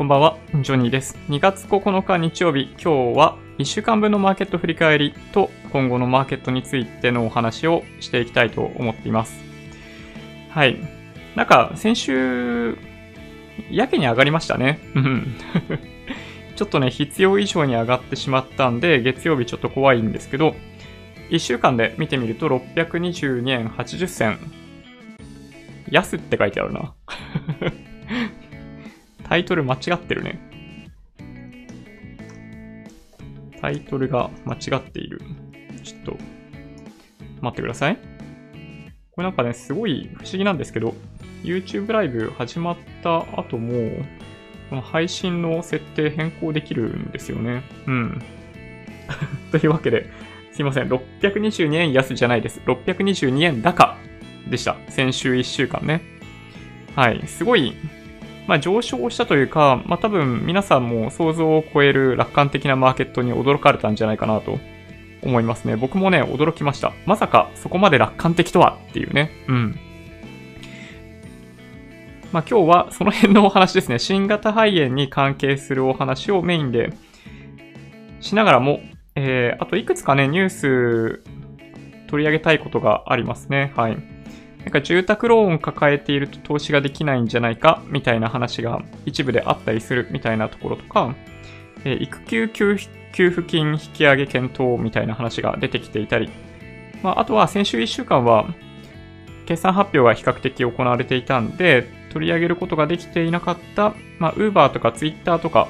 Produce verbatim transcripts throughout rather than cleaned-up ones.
こんばんは、ジョニーです。にがつここのか日曜日、今日はいっしゅうかんぶんのマーケット振り返りと今後のマーケットについてのお話をしていきたいと思っています。はい。なんか先週、やけに上がりましたね。ちょっとね、必要以上に上がってしまったんで、月曜日ちょっと怖いんですけど、いっしゅうかんで見てみるとろっぴゃくにじゅうにえんはちじゅっせん。安って書いてあるな。タイトル間違ってるね。タイトルが間違っている。ちょっと待ってください。これなんかね、すごい不思議なんですけど、YouTube ライブ始まった後も、この配信の設定変更できるんですよね。うん。というわけで、すいません。ろっぴゃくにじゅうにえん安じゃないです。ろっぴゃくにじゅうにえん高でした。先週いっしゅうかんね。はい。すごい、まあ上昇したというか、まあ多分皆さんも想像を超える楽観的なマーケットに驚かれたんじゃないかなと思いますね。僕もね、驚きました。まさかそこまで楽観的とはっていうね。うん。まあ今日はその辺のお話ですね。新型肺炎に関係するお話をメインでしながらも、えー、あといくつかね、ニュース取り上げたいことがありますね。はい。なんか住宅ローン抱えていると投資ができないんじゃないかみたいな話が一部であったりするみたいなところとか、えー、育休給付、給付金引き上げ検討みたいな話が出てきていたり、まあ、あとは先週いっしゅうかんは決算発表が比較的行われていたんで、取り上げることができていなかった、まあ、Uber とか Twitter とか、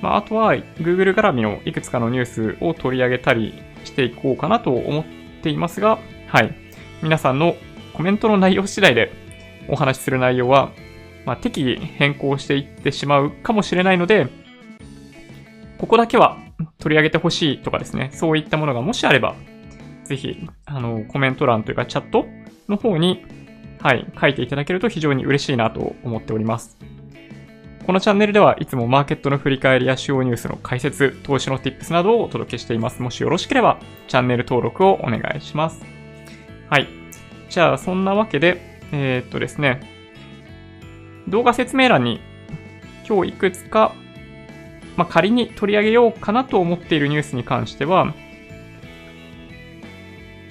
まあ、あとは Google 絡みのいくつかのニュースを取り上げたりしていこうかなと思っていますが、はい。皆さんのコメントの内容次第でお話しする内容は、まあ、適宜変更していってしまうかもしれないので、ここだけは取り上げてほしいとかですね、そういったものがもしあれば、ぜひ、あの、コメント欄というかチャットの方に、はい、書いていただけると非常に嬉しいなと思っております。このチャンネルではいつもマーケットの振り返りや主要ニュースの解説、投資の Tips などをお届けしています。もしよろしければチャンネル登録をお願いします。はい。じゃあそんなわけで、えー、っとですね、動画説明欄に今日いくつか、まあ、仮に取り上げようかなと思っているニュースに関しては、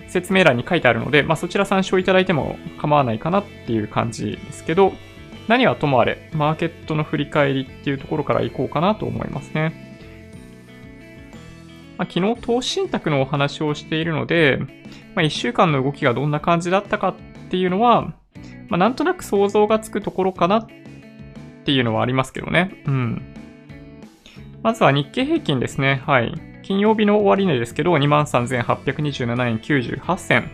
説明欄に書いてあるので、まあ、そちら参照いただいても構わないかなっていう感じですけど、何はともあれ、マーケットの振り返りっていうところからいこうかなと思いますね。まあ、昨日投資信託のお話をしているので、まあ、いっしゅうかんの動きがどんな感じだったかっていうのは、まあ、なんとなく想像がつくところかなっていうのはありますけどね。うん。まずは日経平均ですね。はい。金曜日の終値ですけど、にまんさんぜんはっぴゃくにじゅうななえんきゅうじゅうはっせん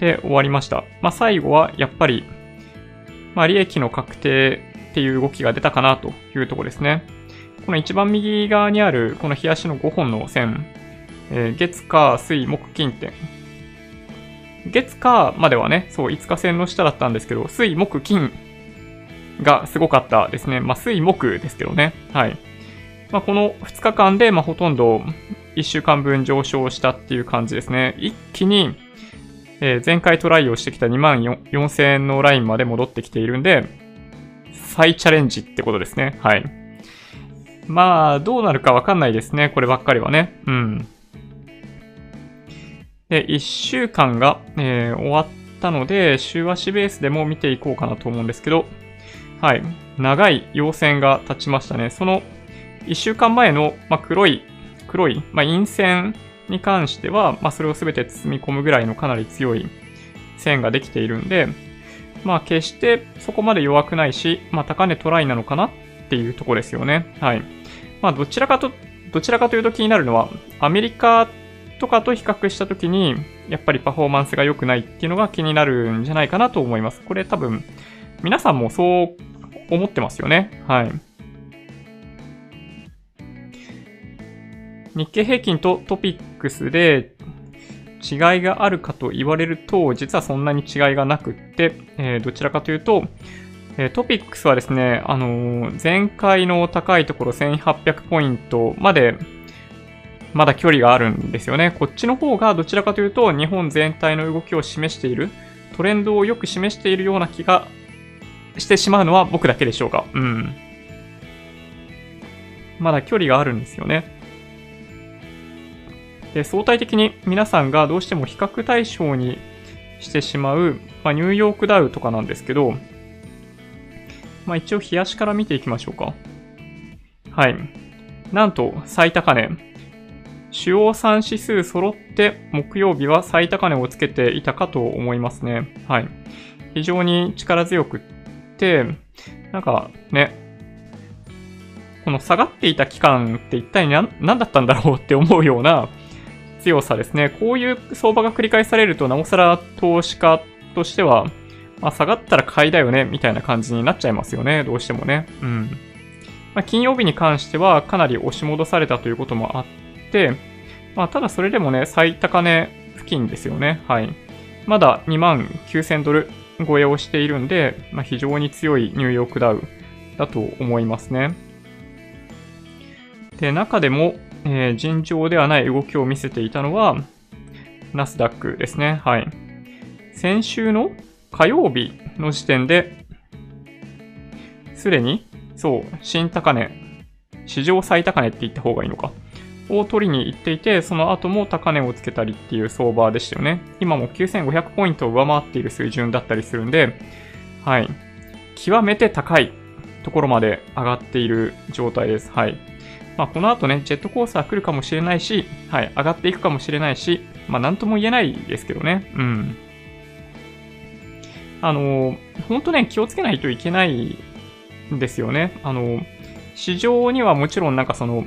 で終わりました。まあ、最後はやっぱり、まあ、利益の確定っていう動きが出たかなというところですね。この一番右側にあるこの日足のごほんの線、えー、月火水木金点、月火まではね、そういつか線の下だったんですけど、水木金がすごかったですね。まあ水木ですけどね。はい。まあこのふつかかんでまあほとんどいっしゅうかんぶん上昇したっていう感じですね。一気に。えー、前回トライをしてきたにまんよんせんえんのラインまで戻ってきているんで、再チャレンジってことですね。はい。まあ、どうなるかわかんないですね。こればっかりはね。うん。で、いっしゅうかんが、えー、終わったので、週足ベースでも見ていこうかなと思うんですけど、はい。長い陽線が立ちましたね。そのいっしゅうかんまえの、まあ、黒い、黒い、まあ、陰線、に関しては、まあ、それをすべて包み込むぐらいのかなり強い線ができているんで、まあ、決してそこまで弱くないし、まあ、高値トライなのかなっていうところですよね。はい。まあ、どちらかと、どちらかというと気になるのは、アメリカとかと比較したときに、やっぱりパフォーマンスが良くないっていうのが気になるんじゃないかなと思います。これ多分、皆さんもそう思ってますよね。はい。日経平均とトピックスで違いがあるかと言われると、実はそんなに違いがなくって、えー、どちらかというと、えー、トピックスはですね、あのー、前回の高いところせんはっぴゃくポイントまでまだ距離があるんですよね。こっちの方がどちらかというと日本全体の動きを示している、トレンドをよく示しているような気がしてしまうのは僕だけでしょうか。うん。まだ距離があるんですよね。で、相対的に皆さんがどうしても比較対象にしてしまう、まあ、ニューヨークダウとかなんですけど、まあ、一応日足から見ていきましょうか。はい。なんと最高値、主要さん指数揃って木曜日は最高値をつけていたかと思いますね。はい。非常に力強くって、なんかね、この下がっていた期間って一体何、何だったんだろうって思うような強さですね。こういう相場が繰り返されると、なおさら投資家としては、まあ、下がったら買いだよねみたいな感じになっちゃいますよね、どうしてもね。うん。まあ、金曜日に関してはかなり押し戻されたということもあって、まあ、ただそれでもね、最高値付近ですよね。はい。まだにまんきゅうせんドル超えをしているんで、まあ、非常に強いニューヨークダウだと思いますね。で、中でも、えー、尋常ではない動きを見せていたのは、ナスダックですね。はい。先週の火曜日の時点で、すでに、そう、新高値、史上最高値って言った方がいいのか、を取りに行っていて、その後も高値をつけたりっていう相場でしたよね。今もきゅうせんごひゃくポイントを上回っている水準だったりするんで、はい。極めて高いところまで上がっている状態です。はい。まあ、この後ね、ジェットコースター来るかもしれないし、はい、上がっていくかもしれないし、まあ、なんとも言えないですけどね。うん。あの、本当ね、気をつけないといけないんですよね。あの、市場にはもちろんなんかその、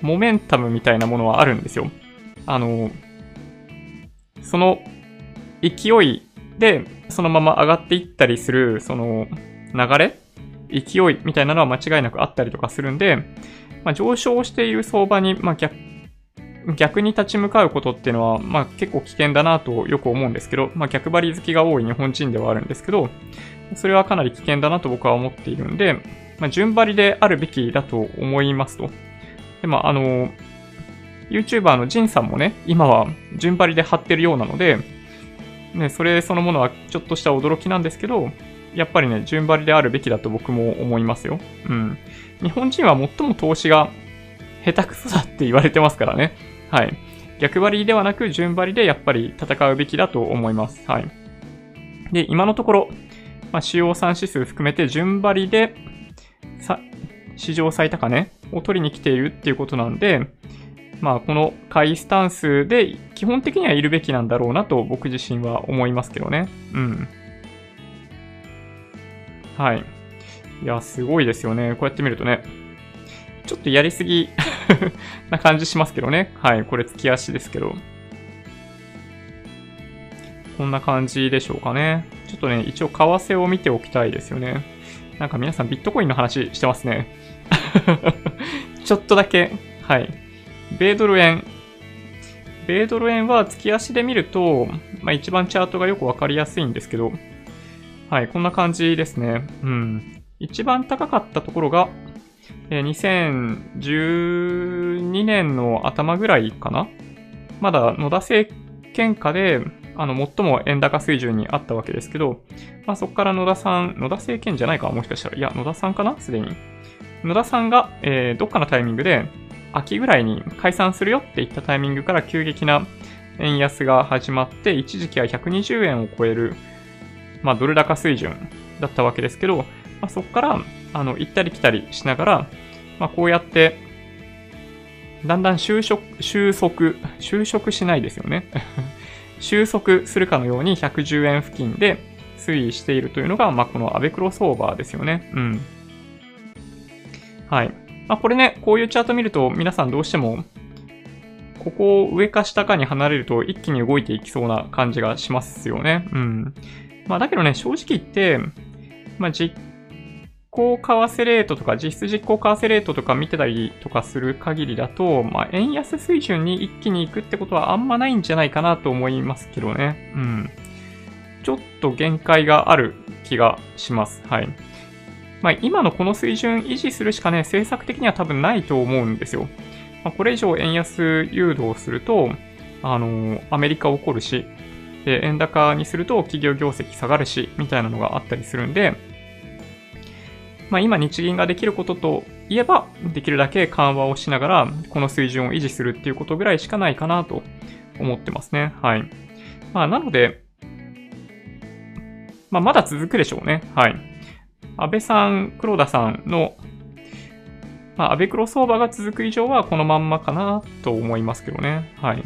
モメンタムみたいなものはあるんですよ。あの、その勢いで、そのまま上がっていったりする、その、流れ、勢いみたいなのは間違いなくあったりとかするんで、まあ、上昇している相場に、まあ、逆, 逆に立ち向かうことっていうのは、まあ、結構危険だなとよく思うんですけど、まあ、逆張り好きが多い日本人ではあるんですけど、それはかなり危険だなと僕は思っているんで、まあ、順張りであるべきだと思いますと。で、まあ、あの、YouTuber のジンさんもね、今は順張りで張ってるようなので、ね、それそのものはちょっとした驚きなんですけど、やっぱりね、順張りであるべきだと僕も思いますよ。うん。日本人は最も投資が下手くそだって言われてますからね。はい。逆張りではなく順張りでやっぱり戦うべきだと思います。はい。で、今のところ、まあ、主要さん指数含めて順張りで、さ、史上最高値を取りに来ているっていうことなんで、まあ、この買いスタンスで基本的にはいるべきなんだろうなと僕自身は思いますけどね。うん。はい。いや、すごいですよね。こうやって見るとね。ちょっとやりすぎな感じしますけどね。はい。これ、月足ですけど。こんな感じでしょうかね。ちょっとね、一応、為替を見ておきたいですよね。なんか皆さん、ビットコインの話してますね。ちょっとだけ。はい。米ドル円。米ドル円は月足で見ると、まあ、一番チャートがよくわかりやすいんですけど、はい、こんな感じですね。うん。一番高かったところが、えー、にせんじゅうにねんの頭ぐらいかな？まだ野田政権下で、あの、最も円高水準にあったわけですけど、まあそこから野田さん、野田政権じゃないかもしかしたら、いや、野田さんかなすでに。野田さんが、えー、どっかのタイミングで、秋ぐらいに解散するよって言ったタイミングから急激な円安が始まって、一時期はひゃくにじゅうえんを超える、まあ、ドル高水準だったわけですけど、まあ、そこからあの行ったり来たりしながら、まあ、こうやってだんだん収束、収束、収束しないですよね収束するかのようにひゃくじゅうえん付近で推移しているというのが、まあ、このアベクロ相場ですよね。うん。はい。まあ、これね、こういうチャート見ると皆さんどうしてもここを上か下かに離れると一気に動いていきそうな感じがしますよね。うん。まあだけどね、正直言って、まあ実行為替レートとか実質実行為替レートとか見てたりとかする限りだと、まあ円安水準に一気に行くってことはあんまないんじゃないかなと思いますけどね。うん。ちょっと限界がある気がします。はい。まあ今のこの水準維持するしかね、政策的には多分ないと思うんですよ。まあこれ以上円安誘導すると、あの、アメリカ怒るし、で円高にすると企業業績下がるしみたいなのがあったりするんで、まあ、今日銀ができることと言えば、できるだけ緩和をしながら、この水準を維持するっていうことぐらいしかないかなと思ってますね。はい。まあ、なので、まあ、まだ続くでしょうね。はい。安倍さん、黒田さんの、まあ、安倍黒相場が続く以上は、このまんまかなと思いますけどね。はい。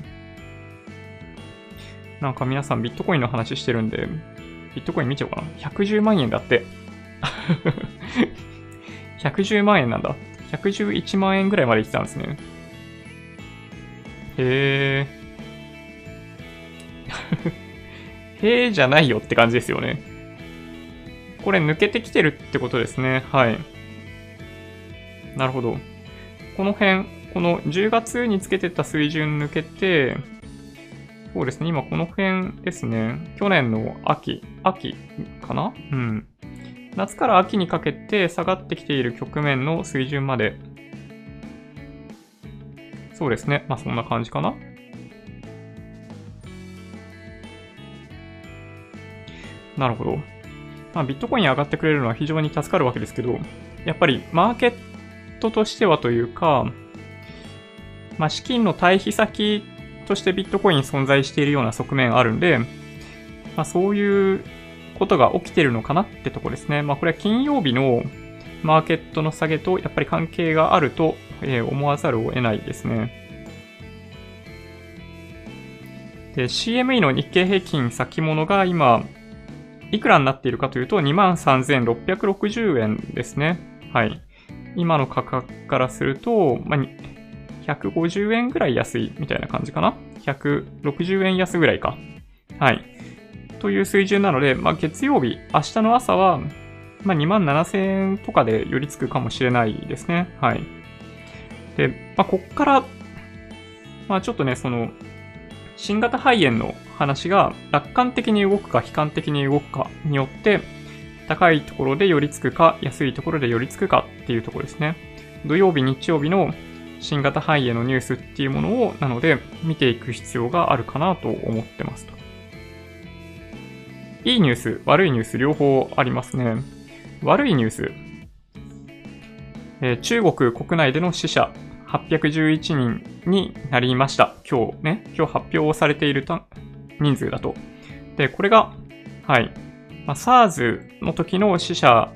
なんか皆さんビットコインの話してるんで、ビットコイン見ちゃおうかな。ひゃくじゅうまんえんだって。ひゃくじゅうまんえんなんだ。ひゃくじゅういちまんえんぐらいまで行ってたんですね。へー。へーじゃないよって感じですよね。これ抜けてきてるってことですね。はい。なるほど。この辺、このじゅうがつにつけてた水準抜けて、そうですね、今この辺ですね。去年の秋、秋かな?うん。夏から秋にかけて下がってきている局面の水準まで。そうですね。まあそんな感じかな。なるほど。まあビットコイン上がってくれるのは非常に助かるわけですけど、やっぱりマーケットとしてはというか、まあ資金の退避先としてビットコイン存在しているような側面あるんで、まあそういうことが起きてるのかなってとこですね。まあこれは金曜日のマーケットの下げとやっぱり関係があると思わざるを得ないですね。で、シーエムイー の日経平均先物が今いくらになっているかというと にまんさんぜんろっぴゃくろくじゅうえんですね。はい。今の価格からすると、まあ、ひゃくごじゅうえんぐらい安いみたいな感じかな。ひゃくろくじゅうえん安ぐらいか。はい。という水準なので、まあ、月曜日、明日の朝は、まあ、にまんななせんえんとかで寄りつくかもしれないですね。はい。で、まあ、こっから、まあ、ちょっとね、その、新型肺炎の話が楽観的に動くか悲観的に動くかによって、高いところで寄りつくか、安いところで寄りつくかっていうところですね。土曜日、日曜日の新型肺炎のニュースっていうものを、なので、見ていく必要があるかなと思ってますと。いいニュース、悪いニュース両方ありますね。悪いニュース、えー、中国国内での死者はっぴゃくじゅういちにんになりました。今日ね、今日発表されているた人数だと。で、これが、はい、まあ、SARS の時の死者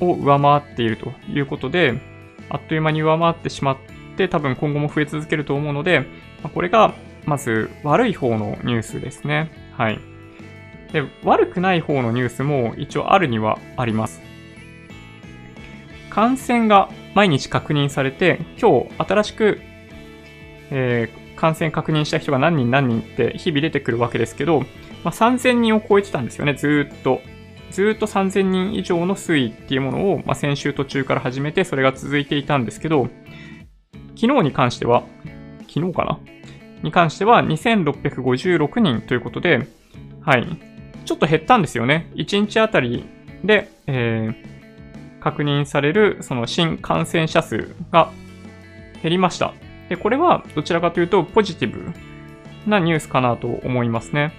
を上回っているということで、あっという間に上回ってしまって、多分今後も増え続けると思うので、まあ、これがまず悪い方のニュースですね。はい。で、悪くない方のニュースも一応あるにはあります。感染が毎日確認されて、今日新しく、えー、感染確認した人が何人何人って日々出てくるわけですけど、まあ、さんぜんにんを超えてたんですよね、ずーっと。ずーっとさんぜんにん以上の推移っていうものを、まあ、先週途中から始めてそれが続いていたんですけど、昨日に関しては、昨日かな?に関してはにせんろっぴゃくごじゅうろくにんということで、はい。ちょっと減ったんですよね。いちにちあたりで、えー、確認されるその新感染者数が減りました。で、これはどちらかというとポジティブなニュースかなと思いますね。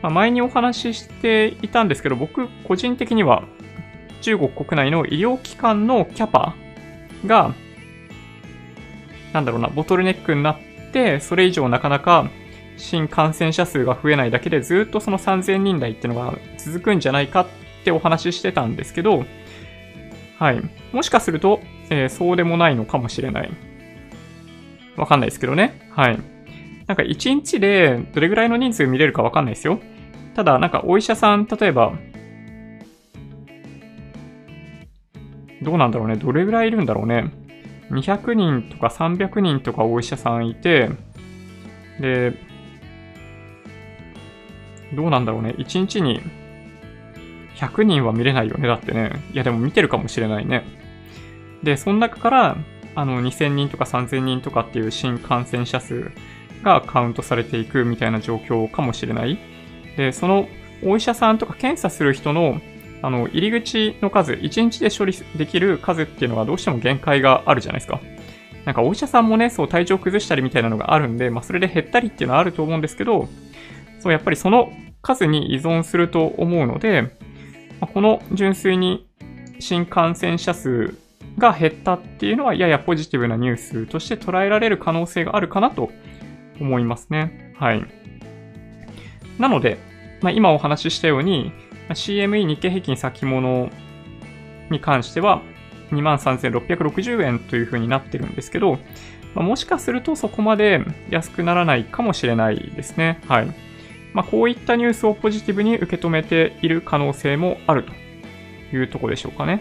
まあ、前にお話ししていたんですけど、僕個人的には中国国内の医療機関のキャパが、なんだろうな、ボトルネックになって、それ以上なかなか新感染者数が増えないだけでずっとそのさんぜんにん台ってのが続くんじゃないかってお話ししてたんですけど、はい。もしかすると、えー、そうでもないのかもしれない。わかんないですけどね。はい。なんかいちにちでどれぐらいの人数見れるかわかんないですよ。ただ、なんかお医者さん、例えば、どうなんだろうね。どれぐらいいるんだろうね。にひゃくにんとかさんびゃくにんとかお医者さんいて、で、どうなんだろうね。いちにちにひゃくにんは見れないよね。だってね。いやでも見てるかもしれないね。で、その中から、あの、にせんにんとかさんぜんにんとかっていう新感染者数がカウントされていくみたいな状況かもしれない。で、その、お医者さんとか検査する人の、あの、入り口の数、いちにちで処理できる数っていうのはどうしても限界があるじゃないですか。なんかお医者さんもね、そう体調崩したりみたいなのがあるんで、まあそれで減ったりっていうのはあると思うんですけど、そうやっぱりその数に依存すると思うので、この純粋に新感染者数が減ったっていうのはややポジティブなニュースとして捉えられる可能性があるかなと思いますね。はい。なので、まあ、今お話ししたように シーエムイー 日経平均先物に関しては にまんさんぜんろっぴゃくろくじゅう 円というふうになってるんですけど、まあ、もしかするとそこまで安くならないかもしれないですね。はい。まあ、こういったニュースをポジティブに受け止めている可能性もあるというところでしょうかね。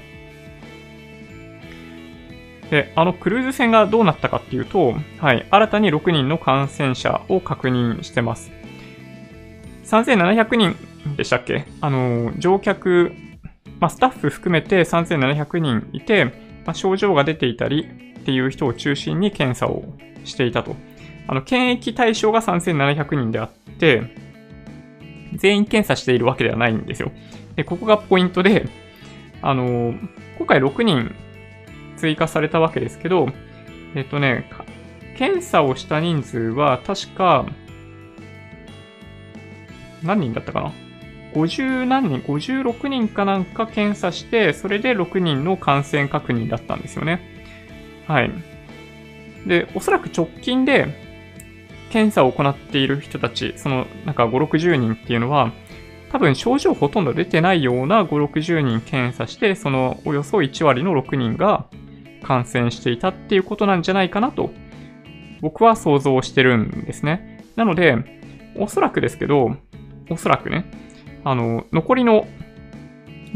で、あのクルーズ船がどうなったかっていうと、はい、新たにろくにんの感染者を確認してます。さんぜんななひゃくにんでしたっけ？あの、乗客、まあ、スタッフ含めてさんぜんななひゃくにんいて、まあ、症状が出ていたりっていう人を中心に検査をしていたと。あの、検疫対象がさんぜんななひゃくにんであって、全員検査しているわけではないんですよ。で、ここがポイントで、あの、今回ろくにん、追加されたわけですけど、えっとね、検査をした人数は確か、何人だったかな？ごじゅうなんにん、ごじゅうろくにんかなんか検査して、それでろくにんの感染確認だったんですよね。はい。で、おそらく直近で検査を行っている人たち、そのなんかごじゅう、ろくじゅうにんっていうのは、多分症状ほとんど出てないようなごじゅう、ろくじゅうにん検査して、そのおよそいちわりのろくにんが、感染していたっていうことなんじゃないかなと僕は想像してるんですね。なのでおそらくですけど、おそらくね、あの残りの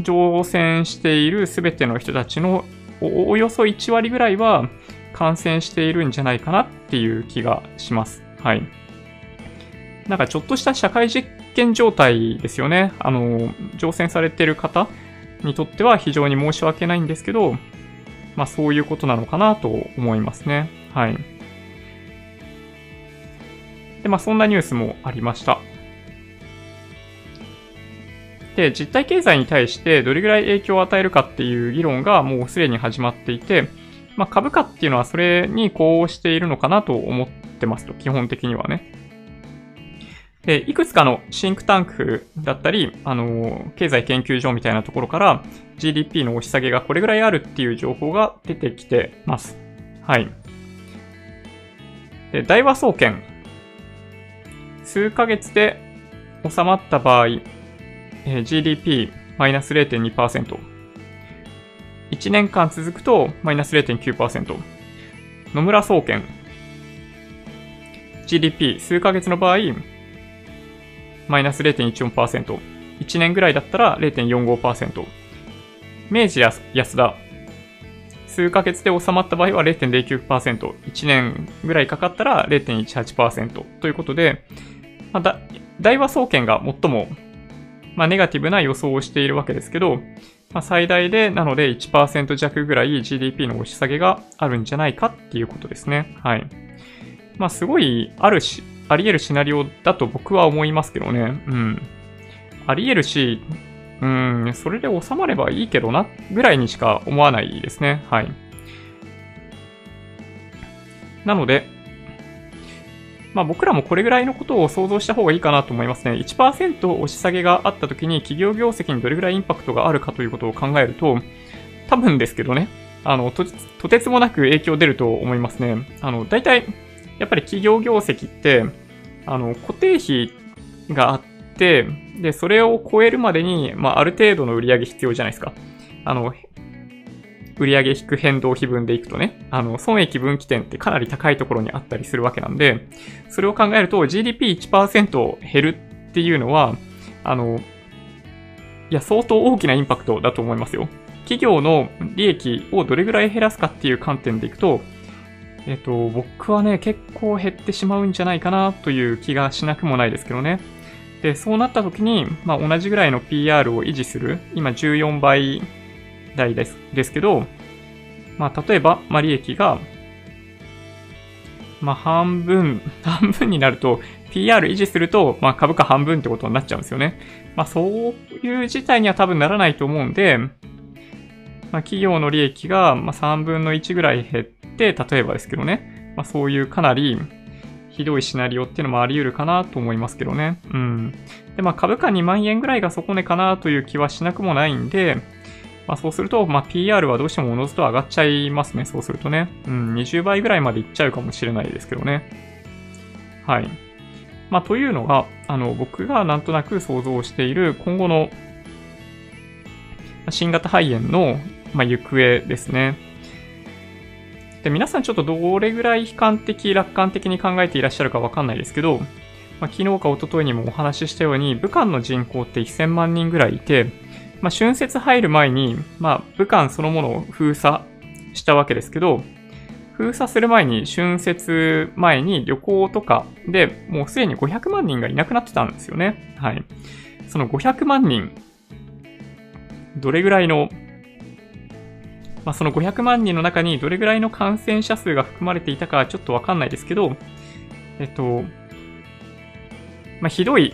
乗船しているすべての人たちの お, およそいちわりぐらいは感染しているんじゃないかなっていう気がします。はい。なんかちょっとした社会実験状態ですよね。あの乗船されている方にとっては非常に申し訳ないんですけど。まあそういうことなのかなと思いますね。はい。で、まあそんなニュースもありました。で、実体経済に対してどれぐらい影響を与えるかっていう議論がもうすでに始まっていて、まあ株価っていうのはそれに呼応しているのかなと思ってますと、基本的にはね。で、いくつかのシンクタンクだったり、あの、経済研究所みたいなところから、ジーディーピー の押し下げがこれぐらいあるっていう情報が出てきてます。はい。で、大和総研。数ヶ月で収まった場合、ジーディーピー マイナス れいてんにパーセント。いちねんかん続くとマイナス れいてんきゅうパーセント。野村総研。ジーディーピー 数ヶ月の場合、マイナス れいてんいちよんパーセント。いちねんぐらいだったら れいてんよんごパーセント。明治や安田。数ヶ月で収まった場合は れいてんぜろきゅうパーセント。いちねんぐらいかかったら れいてんいちはちパーセント。ということで、まあ、だ大和総研が最も、まあ、ネガティブな予想をしているわけですけど、まあ、最大で、なので いちパーセント 弱ぐらい ジーディーピー の押し下げがあるんじゃないかっていうことですね。はい。まあ、すごい、あるし、あり得るシナリオだと僕は思いますけどね。うん。あり得るし、うん、それで収まればいいけどな、ぐらいにしか思わないですね。はい。なので、まあ僕らもこれぐらいのことを想像した方がいいかなと思いますね。いちパーセント 押し下げがあったときに企業業績にどれぐらいインパクトがあるかということを考えると、多分ですけどね、あの、と、とてつもなく影響出ると思いますね。あの、大体、やっぱり企業業績って、あの、固定費があって、で、それを超えるまでに、まあ、ある程度の売り上げ必要じゃないですか。あの、売り上げ引く変動費分でいくとね、あの、損益分岐点ってかなり高いところにあったりするわけなんで、それを考えると ジーディーピーいちパーセント 減るっていうのは、あの、いや、相当大きなインパクトだと思いますよ。企業の利益をどれぐらい減らすかっていう観点でいくと、えっと、僕はね、結構減ってしまうんじゃないかなという気がしなくもないですけどね。で、そうなった時に、まあ、同じぐらいの ピーアール を維持する、今じゅうよんばい台です、ですけど、まあ、例えば、まあ、利益が、まあ、半分、半分になると、ピーアール 維持すると、まあ、株価半分ってことになっちゃうんですよね。まあ、そういう事態には多分ならないと思うんで、まあ、企業の利益が、まあ、さんぶんのいちぐらい減って、例えばですけどね、まあ、そういうかなりひどいシナリオっていうのもあり得るかなと思いますけどね。うん。で、まあ株価にまんえんぐらいが底値かなという気はしなくもないんで、まあ、そうすると、まあ、ピーアール はどうしてもおのずと上がっちゃいますね。そうするとね。うん、にじゅうばいぐらいまでいっちゃうかもしれないですけどね。はい。まあ、というのが、あの、僕がなんとなく想像している今後の新型肺炎の、まあ、行方ですね。で、皆さんちょっとどれぐらい悲観的、楽観的に考えていらっしゃるかわかんないですけど、まあ、昨日か一昨日にもお話ししたように、武漢の人口ってせんまんにんぐらいいて、まあ、春節入る前に、まあ、武漢そのものを封鎖したわけですけど、封鎖する前に、春節前に旅行とかでもうすでにごひゃくまんにんがいなくなってたんですよね。はい。そのごひゃくまんにん、どれぐらいの、まあ、そのごひゃくまんにんの中にどれぐらいの感染者数が含まれていたかちょっとわかんないですけど、えっと、まあ、ひどい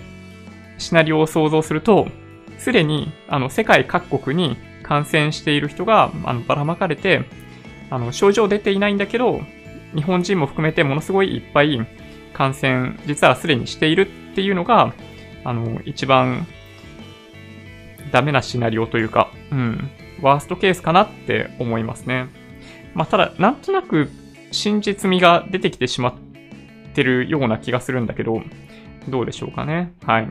シナリオを想像すると、すでにあの世界各国に感染している人があのばらまかれて、あの症状出ていないんだけど、日本人も含めてものすごいいっぱい感染、実はすでにしているっていうのが、あの一番ダメなシナリオというか、うん、ワーストケースかなって思いますね。まあ、ただ、なんとなく真実味が出てきてしまってるような気がするんだけど、どうでしょうかね。はい。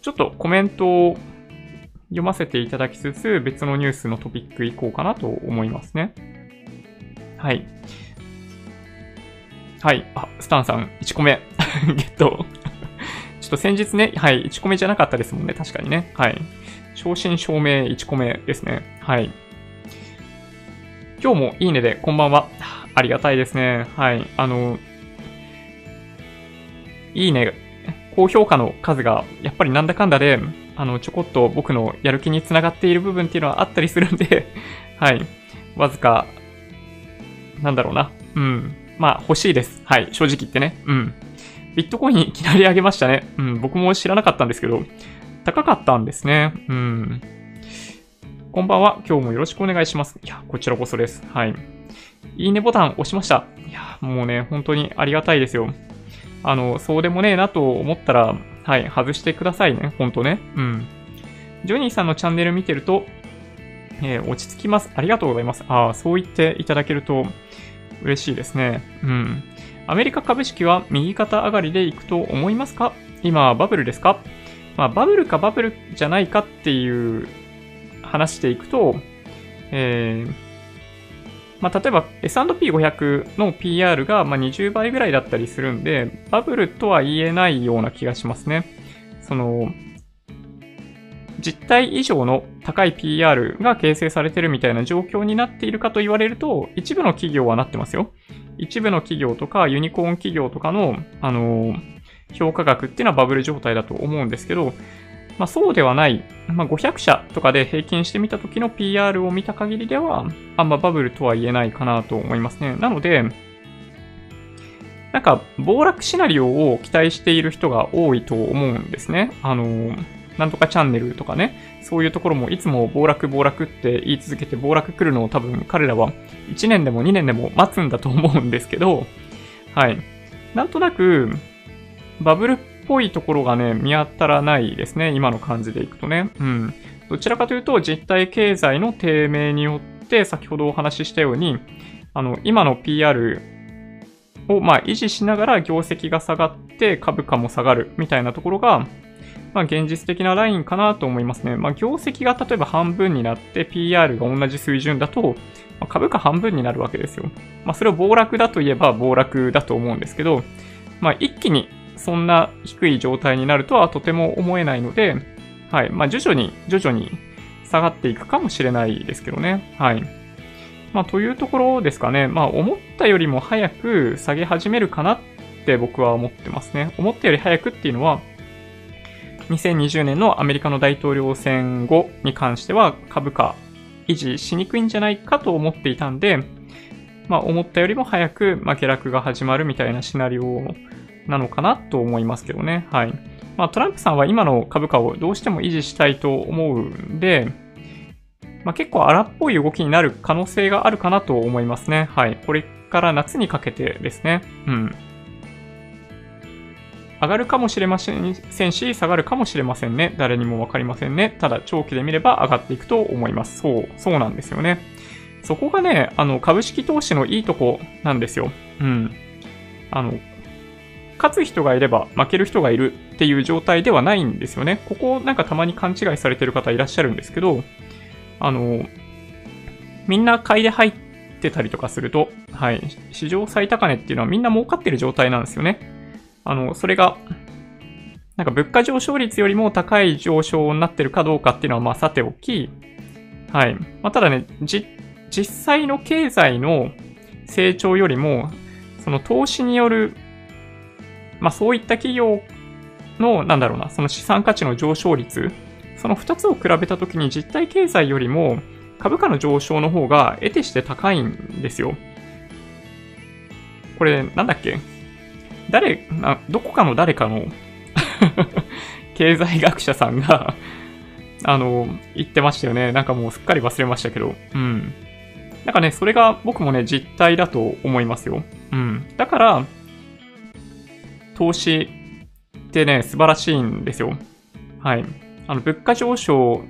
ちょっとコメントを読ませていただきつつ、別のニュースのトピックいこうかなと思いますね。はい。はい。あ、スタンさん、いちこめ。ゲット。ちょっと先日ね、はい、いちこめじゃなかったですもんね。確かにね。はい。正真正銘いちこめですね。はい。今日もいいねで、こんばんは。ありがたいですね。はい。あの、いいね、高評価の数がやっぱりなんだかんだであのちょこっと僕のやる気につながっている部分っていうのはあったりするんで、はい、わずかなんだろうな、うん、まあ欲しいです。はい、正直言ってね、うん、ビットコインいきなり上げましたね。うん、僕も知らなかったんですけど高かったんですね。うん、こんばんは、今日もよろしくお願いします。いや、こちらこそです。はい、いいねボタン押しました。いや、もうね本当にありがたいですよ。あの、そうでもねえなと思ったら、はい、外してくださいね。ほんとね。うん。ジョニーさんのチャンネル見てると、えー、落ち着きます。ありがとうございます。ああ、そう言っていただけると嬉しいですね。うん。アメリカ株式は右肩上がりでいくと思いますか？今、バブルですか？まあ、バブルかバブルじゃないかっていう話でいくと、えー、まあ、例えば エスアンドピーごひゃく の ピーアール がまあにじゅうばいぐらいだったりするんで、バブルとは言えないような気がしますね。その、実態以上の高い ピーアール が形成されてるみたいな状況になっているかと言われると、一部の企業はなってますよ。一部の企業とかユニコーン企業とかの、あの、評価額っていうのはバブル状態だと思うんですけど、まあ、そうではない、まあ、ごひゃくしゃとかで平均してみた時の ピーアール を見た限りではあんまバブルとは言えないかなと思いますね。なのでなんか暴落シナリオを期待している人が多いと思うんですね。あのなんとかチャンネルとかね、そういうところもいつも暴落暴落って言い続けて、暴落来るのを多分彼らはいちねんでもにねんでも待つんだと思うんですけど、はい、なんとなくバブルっぽいところがね見当たらないですね、今の感じでいくとね。うん、どちらかというと実体経済の低迷によって、先ほどお話ししたようにあの今の ピーアール をまあ維持しながら業績が下がって株価も下がるみたいなところが、まあ、現実的なラインかなと思いますね。まあ、業績が例えば半分になって ピーアール が同じ水準だと、まあ、株価半分になるわけですよ。まあ、それを暴落だといえば暴落だと思うんですけど、まあ、一気にそんな低い状態になるとはとても思えないので、はい。まあ、徐々に、徐々に下がっていくかもしれないですけどね。はい。まあ、というところですかね。まあ、思ったよりも早く下げ始めるかなって僕は思ってますね。思ったより早くっていうのは、にせんにじゅうねんのアメリカの大統領選後に関しては株価維持しにくいんじゃないかと思っていたんで、まあ、思ったよりも早く、まあ、下落が始まるみたいなシナリオをなのかなと思いますけどね。はい。まあ、トランプさんは今の株価をどうしても維持したいと思うんで、まあ、結構荒っぽい動きになる可能性があるかなと思いますね。はい。これから夏にかけてですね。うん。上がるかもしれませんし、下がるかもしれませんね。誰にも分かりませんね。ただ長期で見れば上がっていくと思います。そう、そうなんですよね。そこがね、あの、株式投資のいいとこなんですよ。うん。あの、勝つ人がいれば負ける人がいるっていう状態ではないんですよね。ここなんかたまに勘違いされてる方いらっしゃるんですけど、あの、みんな買いで入ってたりとかすると、はい、史上最高値っていうのはみんな儲かってる状態なんですよね。あの、それが、なんか物価上昇率よりも高い上昇になってるかどうかっていうのはまあさておき、はい。まあ、ただね、じ、実際の経済の成長よりも、その投資による、まあそういった企業の、なんだろうな、その資産価値の上昇率、そのふたつを比べたときに実体経済よりも株価の上昇の方が得てして高いんですよ。これ、なんだっけ誰、な、どこかの誰かの、経済学者さんが、あの、言ってましたよね。なんかもうすっかり忘れましたけど。うん。なんかね、それが僕もね、実態だと思いますよ。うん。だから、投資ってね、素晴らしいんですよ。はい。あの、物価上昇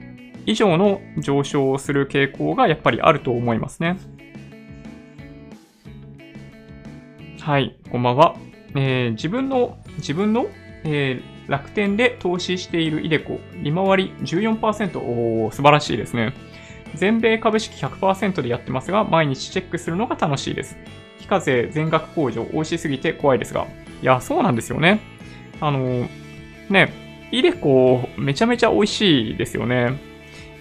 以上の上昇をする傾向がやっぱりあると思いますね。はい、こんばんは。えー、自分の、自分の、えー、楽天で投資しているイデコ、利回り じゅうよんパーセント。おー、素晴らしいですね。全米株式 ひゃくパーセント でやってますが、毎日チェックするのが楽しいです。非課税全額控除、美味しすぎて怖いですが。いや、そうなんですよね。あの、ね、イデコ、めちゃめちゃ美味しいですよね。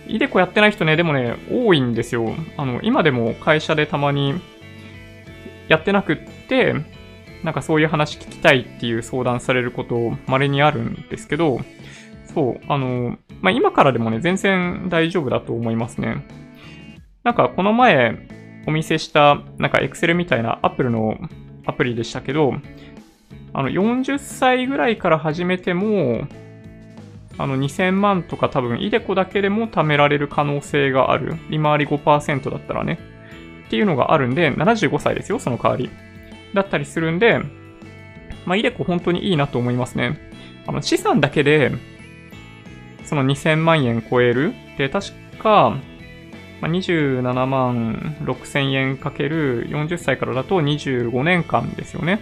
イデコやってない人ね、でもね、多いんですよ。あの、今でも会社でたまにやってなくって、なんかそういう話聞きたいっていう相談されること稀にあるんですけど、そう、あの、まあ、今からでもね、全然大丈夫だと思いますね。なんかこの前お見せした、なんか Excel みたいな Apple のアプリでしたけど、あの、よんじゅっさいぐらいから始めても、あの、にせんまんとか多分、イデコだけでも貯められる可能性がある。利回り ごパーセント だったらね。っていうのがあるんで、ななじゅうごさいですよ、その代わり。だったりするんで、まあ、イデコ本当にいいなと思いますね。あの、資産だけで、そのにせんまんえん超える。で、確か、まあ、にじゅうななまんろくせんえんかけるよんじゅっさいからだとにじゅうごねんかんですよね。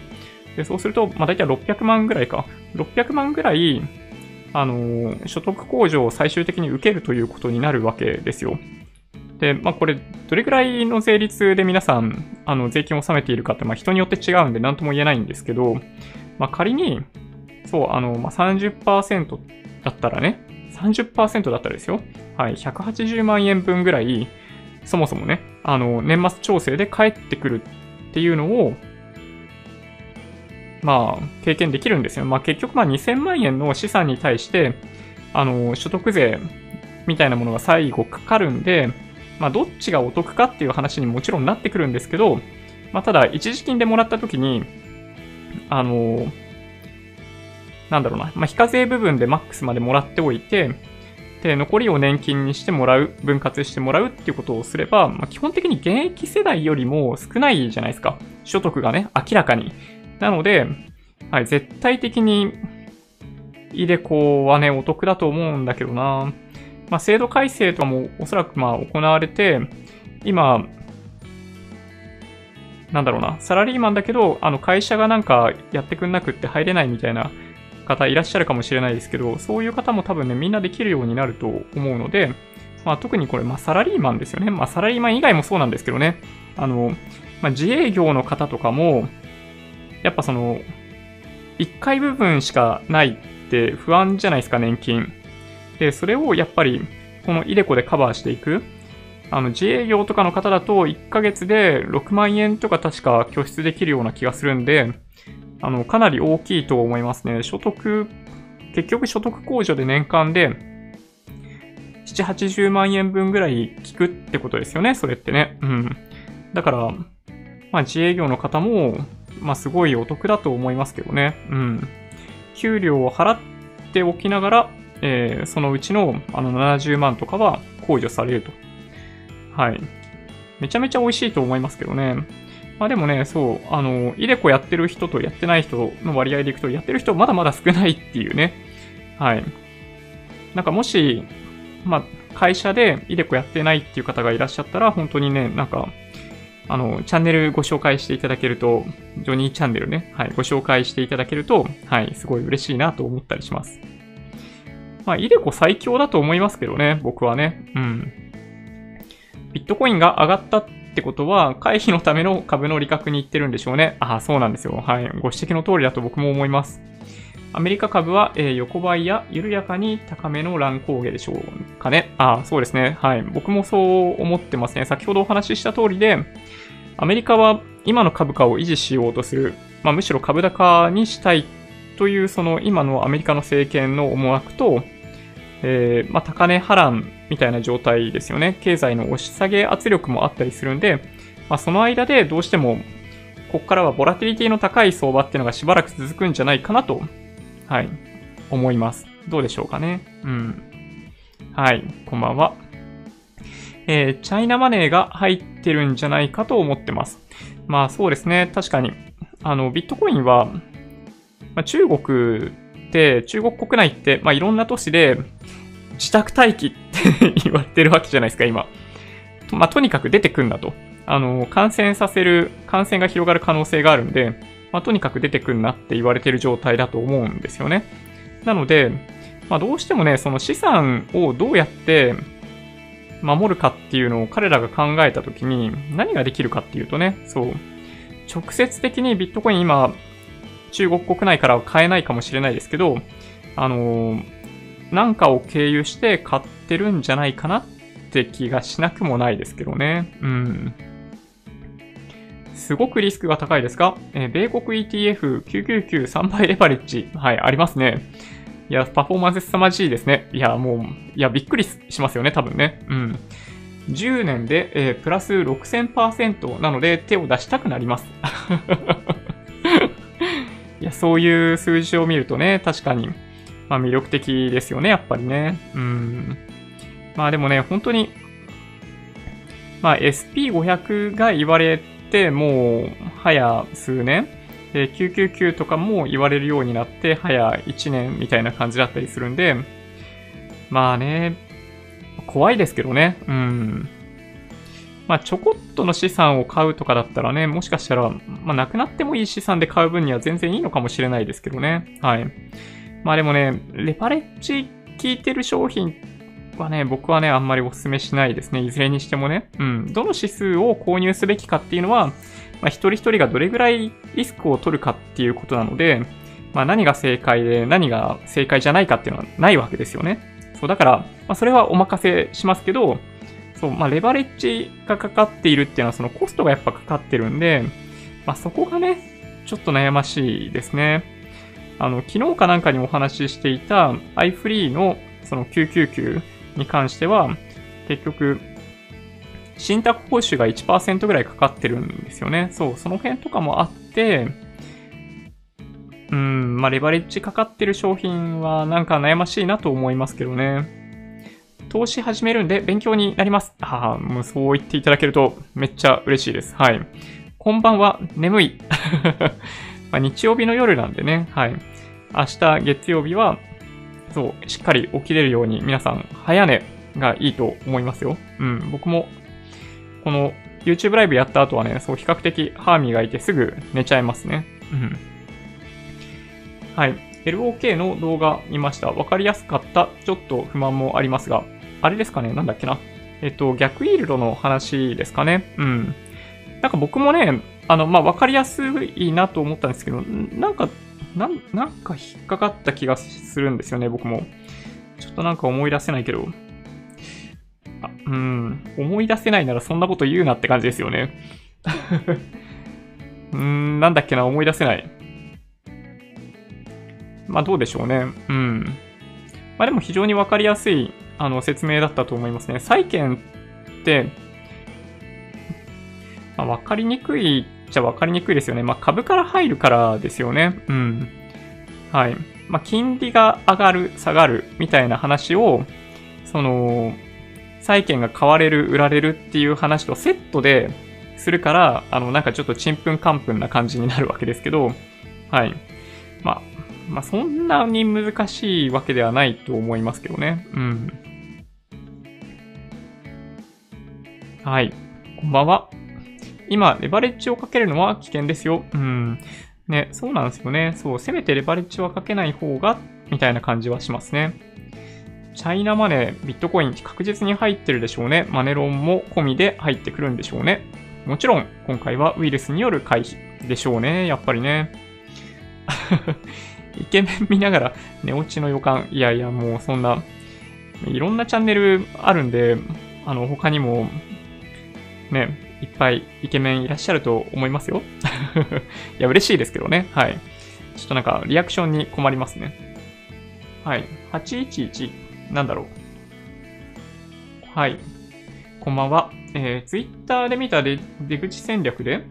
で、そうすると、まあ、だいたいろっぴゃくまんぐらいか。ろっぴゃくまんぐらい、あのー、所得控除を最終的に受けるということになるわけですよ。で、まあ、これ、どれくらいの税率で皆さん、あの、税金を納めているかって、まあ、人によって違うんで何とも言えないんですけど、まあ、仮に、そう、あの、まあ、さんじゅっパーセント だったらね、さんじゅっパーセント だったらですよ。はい、ひゃくはちじゅうまんえん分ぐらい、そもそもね、あの、年末調整で返ってくるっていうのを、まあ、経験できるんですよ。まあ、結局、まあ、にせんまんえんの資産に対して、あの、所得税みたいなものが最後かかるんで、まあ、どっちがお得かっていう話にもちろんなってくるんですけど、まあ、ただ、一時金でもらったときに、あのー、なんだろうな、まあ、非課税部分でマックスまでもらっておいて、で、残りを年金にしてもらう、分割してもらうっていうことをすれば、まあ、基本的に現役世代よりも少ないじゃないですか。所得がね、明らかに。なので、はい、絶対的に、イデコはね、お得だと思うんだけどな。まあ、制度改正とかもおそらくまあ行われて、今、なんだろうな、サラリーマンだけど、あの会社がなんかやってくんなくって入れないみたいな方いらっしゃるかもしれないですけど、そういう方も多分ね、みんなできるようになると思うので、まあ、特にこれ、まあ、サラリーマンですよね。まあ、サラリーマン以外もそうなんですけどね、あの、まあ、自営業の方とかも、やっぱその、いっかい部分しかないって不安じゃないですか、年金。で、それをやっぱり、このイデコでカバーしていく。あの、自営業とかの方だと、いっかげつでろくまんえんとか確か拠出できるような気がするんで、あの、かなり大きいと思いますね。所得、結局所得控除で年間で、ななじゅう、はちじゅうまんえん分ぐらい効くってことですよね、それってね。うん。だから、まあ、自営業の方も、まあ、すごいお得だと思いますけどね。うん。給料を払っておきながら、えー、そのうちの、あのななじゅうまんとかは控除されると。はい。めちゃめちゃ美味しいと思いますけどね。まあでもね、そう、あの、イデコやってる人とやってない人の割合でいくと、やってる人まだまだ少ないっていうね。はい。なんかもし、まあ、会社でイデコやってないっていう方がいらっしゃったら、本当にね、なんか、あの、チャンネルご紹介していただけると、ジョニーチャンネルね、はい、ご紹介していただけると、はい、すごい嬉しいなと思ったりします。まあ、イデコ最強だと思いますけどね、僕はね。うん。ビットコインが上がったってことは、回避のための株の利確に行ってるんでしょうね。ああ、そうなんですよ。はい。ご指摘の通りだと僕も思います。アメリカ株は、えー、横ばいや緩やかに高めの乱高下でしょうかね。ああ、そうですね。はい。僕もそう思ってますね。先ほどお話しした通りで、アメリカは今の株価を維持しようとする、まあ、むしろ株高にしたいという、その今のアメリカの政権の思惑と、えーまあ、高値波乱みたいな状態ですよね。経済の押し下げ圧力もあったりするんで、まあ、その間でどうしてもここからはボラティリティの高い相場っていうのがしばらく続くんじゃないかなと、はい、思います。どうでしょうかね。うん。はい、こんばんは。えー、チャイナマネーが入ってるんじゃないかと思ってます。まあそうですね、確かにあのビットコインは、まあ、中国で中国国内って、まあ、いろんな都市で自宅待機って言われてるわけじゃないですか、今。と、まあ、とにかく出てくんなと。あの、感染させる、感染が広がる可能性があるんで、まあ、とにかく出てくんなって言われてる状態だと思うんですよね。なので、まあ、どうしてもね、その資産をどうやって守るかっていうのを彼らが考えたときに、何ができるかっていうとね、そう、直接的にビットコイン今、中国国内からは買えないかもしれないですけど、あの、なんかを経由して買ってるんじゃないかなって気がしなくもないですけどね。うん。すごくリスクが高いですか？えー、米国 イーティーエフきゅうきゅうきゅうさんばいレバレッジ。はい、ありますね。いや、パフォーマンス凄まじいですね。いや、もう、いや、びっくりしますよね、多分ね。うん。じゅうねんで、えー、プラス ろくせんパーセント なので手を出したくなります。いや、そういう数字を見るとね、確かに。まあ魅力的ですよね、やっぱりね。うん。まあでもね、本当に、まあ エスピーごひゃく が言われて、もう、早数年、で、きゅうきゅうきゅうとかも言われるようになって、早いちねんみたいな感じだったりするんで、まあね、怖いですけどね。うん。まあちょこっとの資産を買うとかだったらね、もしかしたら、まあなくなってもいい資産で買う分には全然いいのかもしれないですけどね。はい。まあでもね、レバレッジ効いてる商品はね、僕はね、あんまりお勧めしないですね。いずれにしてもね。うん。どの指数を購入すべきかっていうのは、まあ、一人一人がどれぐらいリスクを取るかっていうことなので、まあ何が正解で何が正解じゃないかっていうのはないわけですよね。そう、だから、まあそれはお任せしますけど、そう、まあレバレッジがかかっているっていうのはそのコストがやっぱかかってるんで、まあそこがね、ちょっと悩ましいですね。あの、昨日かなんかにお話ししていた iFree のそのきゅうきゅうきゅうに関しては、結局、信託報酬が いちパーセント ぐらいかかってるんですよね。そう、その辺とかもあって、うん、まあ、レバレッジかかってる商品はなんか悩ましいなと思いますけどね。投資始めるんで勉強になります。ああ、もうそう言っていただけるとめっちゃ嬉しいです。はい。こんばんは、眠い。まあ、日曜日の夜なんでね、はい。明日月曜日は、そう、しっかり起きれるように皆さん、早寝がいいと思いますよ。うん、僕も、この YouTube ライブやった後はね、そう、比較的歯磨いてすぐ寝ちゃいますね。うん。はい。エルオーケー の動画見ました。わかりやすかった。ちょっと不満もありますが、あれですかね、なんだっけな。えっと、逆イールドの話ですかね。うん。なんか僕もね、あの、まあ、わかりやすいなと思ったんですけど、なんか、なん、なんか引っかかった気がするんですよね、僕も。ちょっとなんか思い出せないけど。あ、うん、思い出せないならそんなこと言うなって感じですよね。うーん、なんだっけな、思い出せない。まあ、どうでしょうね。うん。まあ、でも非常にわかりやすい、あの、説明だったと思いますね。債券って、まあ、わかりにくいっちゃわかりにくいですよね。まあ、株から入るからですよね。うん。はい。まあ、金利が上がる、下がるみたいな話を、その、債券が買われる、売られるっていう話とセットで、するから、あの、なんかちょっとちんぷんかんぷんな感じになるわけですけど、はい。まあ、まあ、そんなに難しいわけではないと思いますけどね。うん。はい。こんばんは。今、レバレッジをかけるのは危険ですよ。うん。ね、そうなんですよね。そう、せめてレバレッジはかけない方が、みたいな感じはしますね。チャイナマネー、ビットコイン、確実に入ってるでしょうね。マネロンも込みで入ってくるんでしょうね。もちろん、今回はウイルスによる回避でしょうね。やっぱりね。イケメン見ながら寝落ちの予感。いやいや、もうそんな、いろんなチャンネルあるんで、あの、他にも、ね、いっぱいイケメンいらっしゃると思いますよ。いや、嬉しいですけどね。はい。ちょっとなんか、リアクションに困りますね。はい。はちいちいち、なんだろう。はい。こんばんは。えー、Twitter で見た出口戦略で、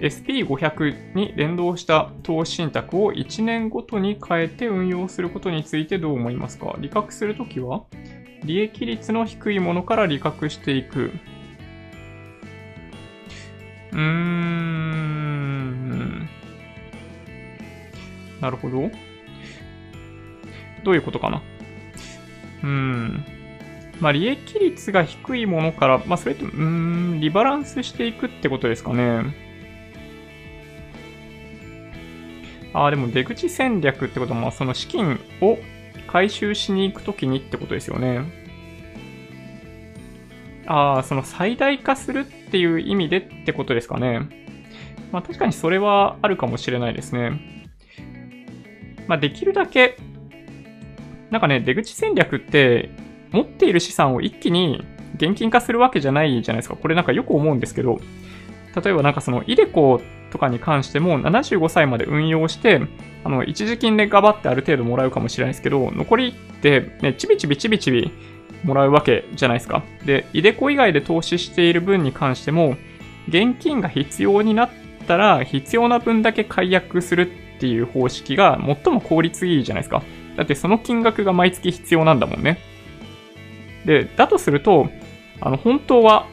エスピーごひゃく に連動した投資信託をいちねんごとに変えて運用することについてどう思いますか？利確するときは、利益率の低いものから利確していく。うーん。なるほど。どういうことかな。うーん。まあ、利益率が低いものから、まあ、それって、うーん、リバランスしていくってことですかね。ああ、でも出口戦略ってことは、まあ、その資金を回収しに行くときにってことですよね。ああ、その最大化するっていう意味でってことですかね。まあ確かにそれはあるかもしれないですね。まあできるだけ、なんかね、出口戦略って持っている資産を一気に現金化するわけじゃないじゃないですか。これなんかよく思うんですけど、例えばなんかそのイデコとかに関してもななじゅうごさいまで運用して、あの、一時金でガバってある程度もらうかもしれないですけど、残りってね、ちびちびちびちび、もらうわけじゃないですか。で、イデコ以外で投資している分に関しても、現金が必要になったら、必要な分だけ解約するっていう方式が最も効率いいじゃないですか。だってその金額が毎月必要なんだもんね。で、だとすると、あの、本当は、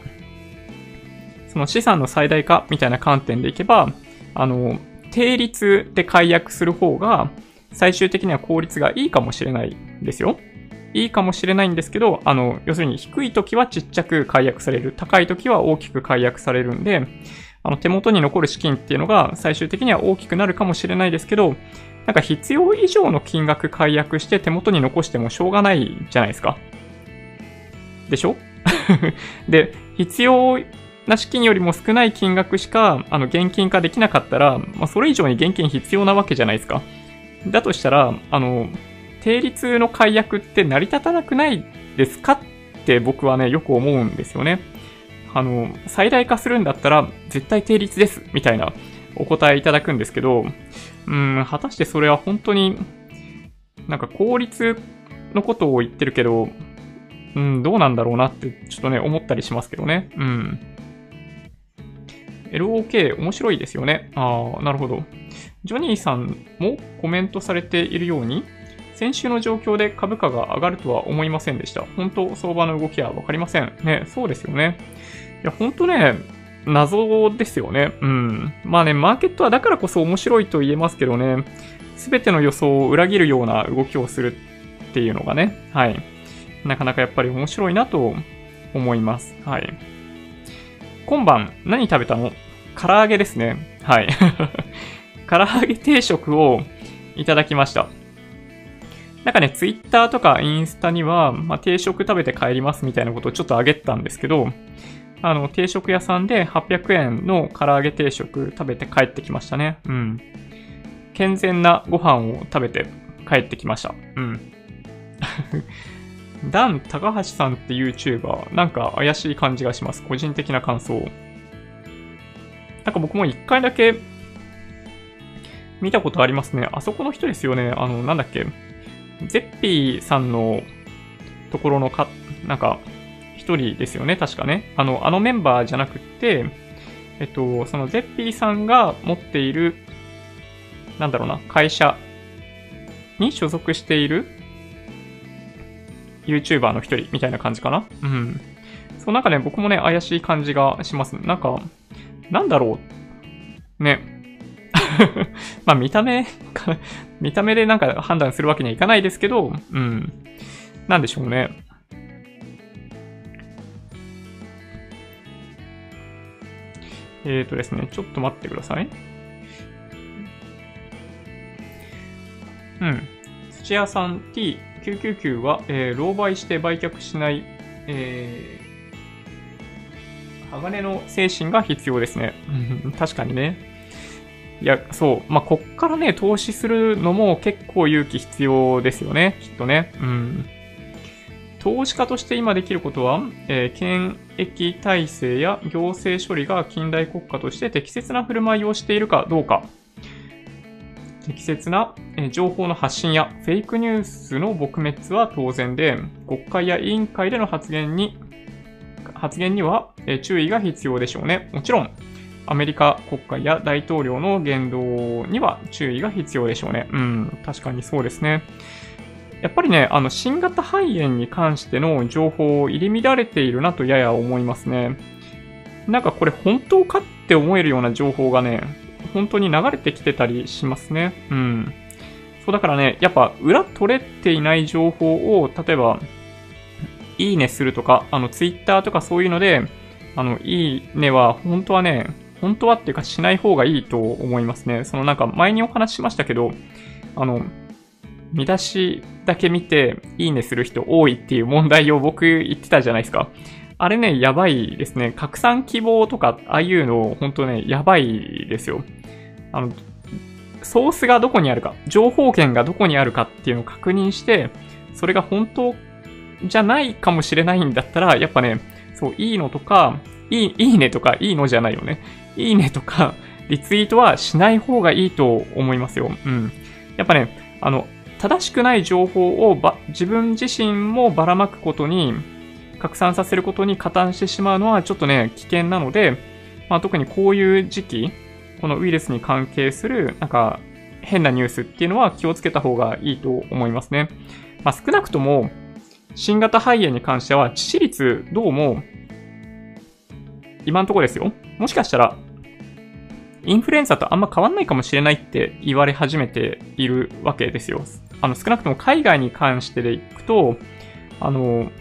その資産の最大化みたいな観点でいけば、あの、定率で解約する方が、最終的には効率がいいかもしれないんですよ。いいかもしれないんですけど、あの、要するに低い時はちっちゃく解約される。高い時は大きく解約されるんで、あの、手元に残る資金っていうのが最終的には大きくなるかもしれないですけど、なんか必要以上の金額解約して手元に残してもしょうがないじゃないですか。でしょ？で、必要な資金よりも少ない金額しか、あの、現金化できなかったら、まあ、それ以上に現金必要なわけじゃないですか。だとしたら、あの、定率の解約って成り立たなくないですかって僕はね、よく思うんですよね。あの、最大化するんだったら絶対定率ですみたいなお答えいただくんですけど、うーん、果たしてそれは本当になんか効率のことを言ってるけど、うん、どうなんだろうなってちょっとね、思ったりしますけどね。うん。エルオーケー 面白いですよね。ああ、なるほど。ジョニーさんもコメントされているように、先週の状況で株価が上がるとは思いませんでした。本当、相場の動きはわかりません。ね、そうですよね。いや、本当ね、謎ですよね。うん。まあね、マーケットはだからこそ面白いと言えますけどね、すべての予想を裏切るような動きをするっていうのがね、はい。なかなかやっぱり面白いなと思います。はい。今晩、何食べたの？唐揚げですね。はい。唐揚げ定食をいただきました。なんかね、ツイッターとかインスタには、まあ、定食食べて帰りますみたいなことをちょっとあげたんですけど、あの、定食屋さんではっぴゃくえんの唐揚げ定食食べて帰ってきましたね。うん。健全なご飯を食べて帰ってきました。うん。ダン・高橋さんって YouTuber、なんか怪しい感じがします。個人的な感想。なんか僕も一回だけ見たことありますね。あそこの人ですよね。あの、なんだっけ。ゼッピーさんのところのか、なんか、一人ですよね、確かね。あの、あのメンバーじゃなくって、えっと、そのゼッピーさんが持っている、なんだろうな、会社に所属している YouTuber の一人みたいな感じかな。うん。そうなんかね、僕もね、怪しい感じがします。なんか、なんだろう。ね。まあ見た目か、見た目でなんか判断するわけにはいかないですけど、うん。なんでしょうね。えーとですね、ちょっと待ってください。うん。土屋さん ティーきゅうきゅうきゅう は、えー、狼狽して売却しない、えー、鋼の精神が必要ですね。確かにね。いや、そう。まあ、こっからね、投資するのも結構勇気必要ですよね。きっとね。うん。投資家として今できることは、えー、検疫体制や行政処理が近代国家として適切な振る舞いをしているかどうか。適切な情報の発信やフェイクニュースの撲滅は当然で、国会や委員会での発言に、発言には注意が必要でしょうね。もちろん。アメリカ国会や大統領の言動には注意が必要でしょうね。うん、確かにそうですね。やっぱりね、あの、新型肺炎に関しての情報を入り乱れているなとやや思いますね。なんかこれ本当かって思えるような情報がね、本当に流れてきてたりしますね。うん。そうだからね、やっぱ裏取れていない情報を、例えば、いいねするとか、あの、ツイッターとかそういうので、あの、いいねは本当はね、本当はっていうかしない方がいいと思いますね。そのなんか前にお話ししましたけど、あの、見出しだけ見ていいねする人多いっていう問題を僕言ってたじゃないですか。あれね、やばいですね。拡散希望とか、ああいうの本当ね、やばいですよ。あの、ソースがどこにあるか、情報源がどこにあるかっていうのを確認して、それが本当じゃないかもしれないんだったら、やっぱね、そう、いいのとか、いい、いいねとか、いいのじゃないよね。いいねとか、リツイートはしない方がいいと思いますよ。うん。やっぱね、あの、正しくない情報をば、自分自身もばらまくことに、拡散させることに加担してしまうのはちょっとね、危険なので、まあ特にこういう時期、このウイルスに関係する、なんか、変なニュースっていうのは気をつけた方がいいと思いますね。まあ少なくとも、新型肺炎に関しては、致死率どうも、今のところですよ。もしかしたら、インフルエンザとあんま変わんないかもしれないって言われ始めているわけですよ。あの、少なくとも海外に関してでいくと、あの、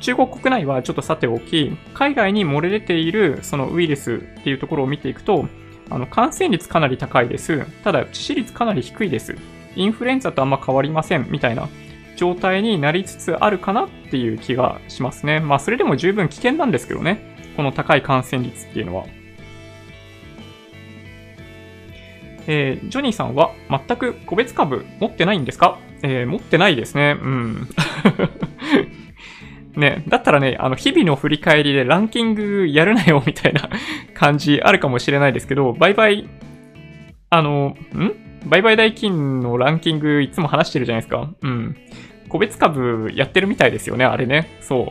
中国国内はちょっとさておき、海外に漏れ出ているそのウイルスっていうところを見ていくと、あの、感染率かなり高いです。ただ、致死率かなり低いです。インフルエンザとあんま変わりません。みたいな状態になりつつあるかなっていう気がしますね。まあ、それでも十分危険なんですけどね。この高い感染率っていうのは、えー、ジョニーさんは全く個別株持ってないんですか？えー、持ってないですね。うん。ね、だったらね、あの日々の振り返りでランキングやるなよみたいな感じあるかもしれないですけど、売買あのん売買代金のランキングいつも話してるじゃないですか。うん。個別株やってるみたいですよね、あれね。そう。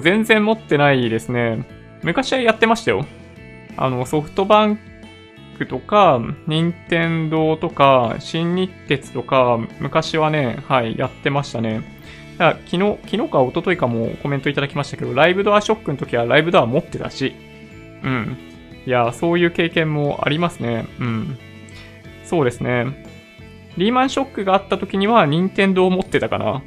全然持ってないですね。昔はやってましたよ。あの、ソフトバンクとか、任天堂とか、新日鉄とか、昔はね、はい、やってましたね。だから昨日、昨日か一昨日かもコメントいただきましたけど、ライブドアショックの時はライブドア持ってたし、うん。いや、そういう経験もありますね。うん。そうですね。リーマンショックがあった時には、任天堂を持ってたかな。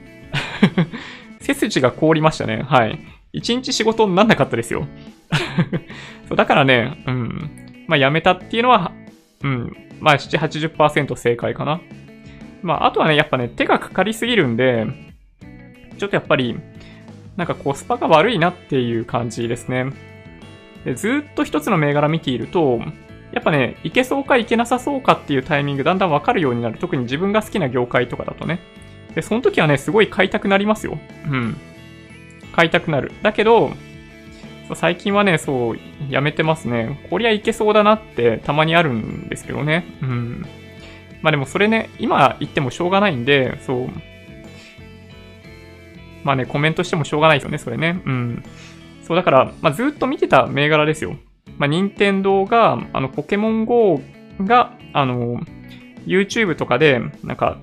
背筋が凍りましたね。はい。一日仕事になんなかったですよ。そうだからね、うん。まあ、辞めたっていうのは、うん。まあ、ななじゅう、はちじゅっパーセント 正解かな。まあ、あとはね、やっぱね、手がかかりすぎるんで、ちょっとやっぱり、なんかコスパが悪いなっていう感じですね。でずーっと一つの銘柄見ていると、やっぱね、いけそうかいけなさそうかっていうタイミングだんだんわかるようになる。特に自分が好きな業界とかだとね。で、その時はね、すごい買いたくなりますよ。うん。買いたくなる。だけど、最近はね、そう、やめてますね。こりゃいけそうだなってたまにあるんですけどね。うん。まあでもそれね、今言ってもしょうがないんで、そう。まあね、コメントしてもしょうがないですよね、それね。うん。そう、だから、まあずっと見てた銘柄ですよ。まあ、任天堂が、あの、ポケモン ゴー が、あの、YouTube とかで、なんか、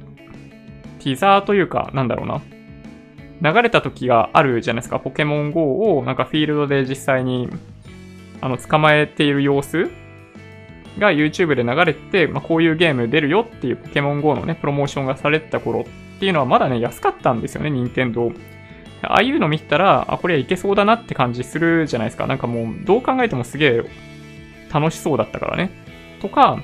ティザーというか、なんだろうな。流れた時があるじゃないですか。ポケモン ゴー をなんかフィールドで実際にあの捕まえている様子が YouTube で流れて、まあ、こういうゲーム出るよっていうポケモン ゴー のね、プロモーションがされてた頃っていうのはまだね、安かったんですよね、任天堂。ああいうの見たら、あ、これはいけそうだなって感じするじゃないですか。なんかもう、どう考えてもすげえ楽しそうだったからね。とか、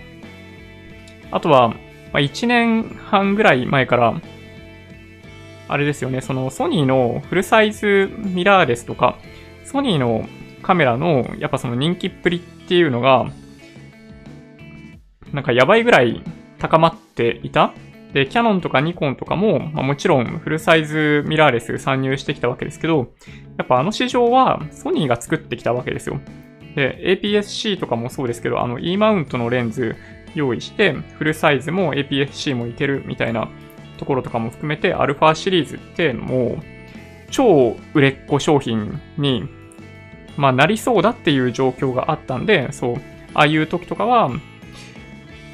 あとは、まあ、いちねんはんぐらい前から、あれですよね、そのソニーのフルサイズミラーレスとか、ソニーのカメラの、やっぱその人気っぷりっていうのが、なんかやばいぐらい高まっていた。で、キヤノンとかニコンとかも、まあ、もちろんフルサイズミラーレス参入してきたわけですけど、やっぱあの市場はソニーが作ってきたわけですよ。で、エーピーエスシー とかもそうですけど、あの E マウントのレンズ用意して、フルサイズも エーピーエスシー もいけるみたいなところとかも含めて、アルファシリーズってもう超売れっ子商品に、まあ、なりそうだっていう状況があったんで、そう、ああいう時とかは、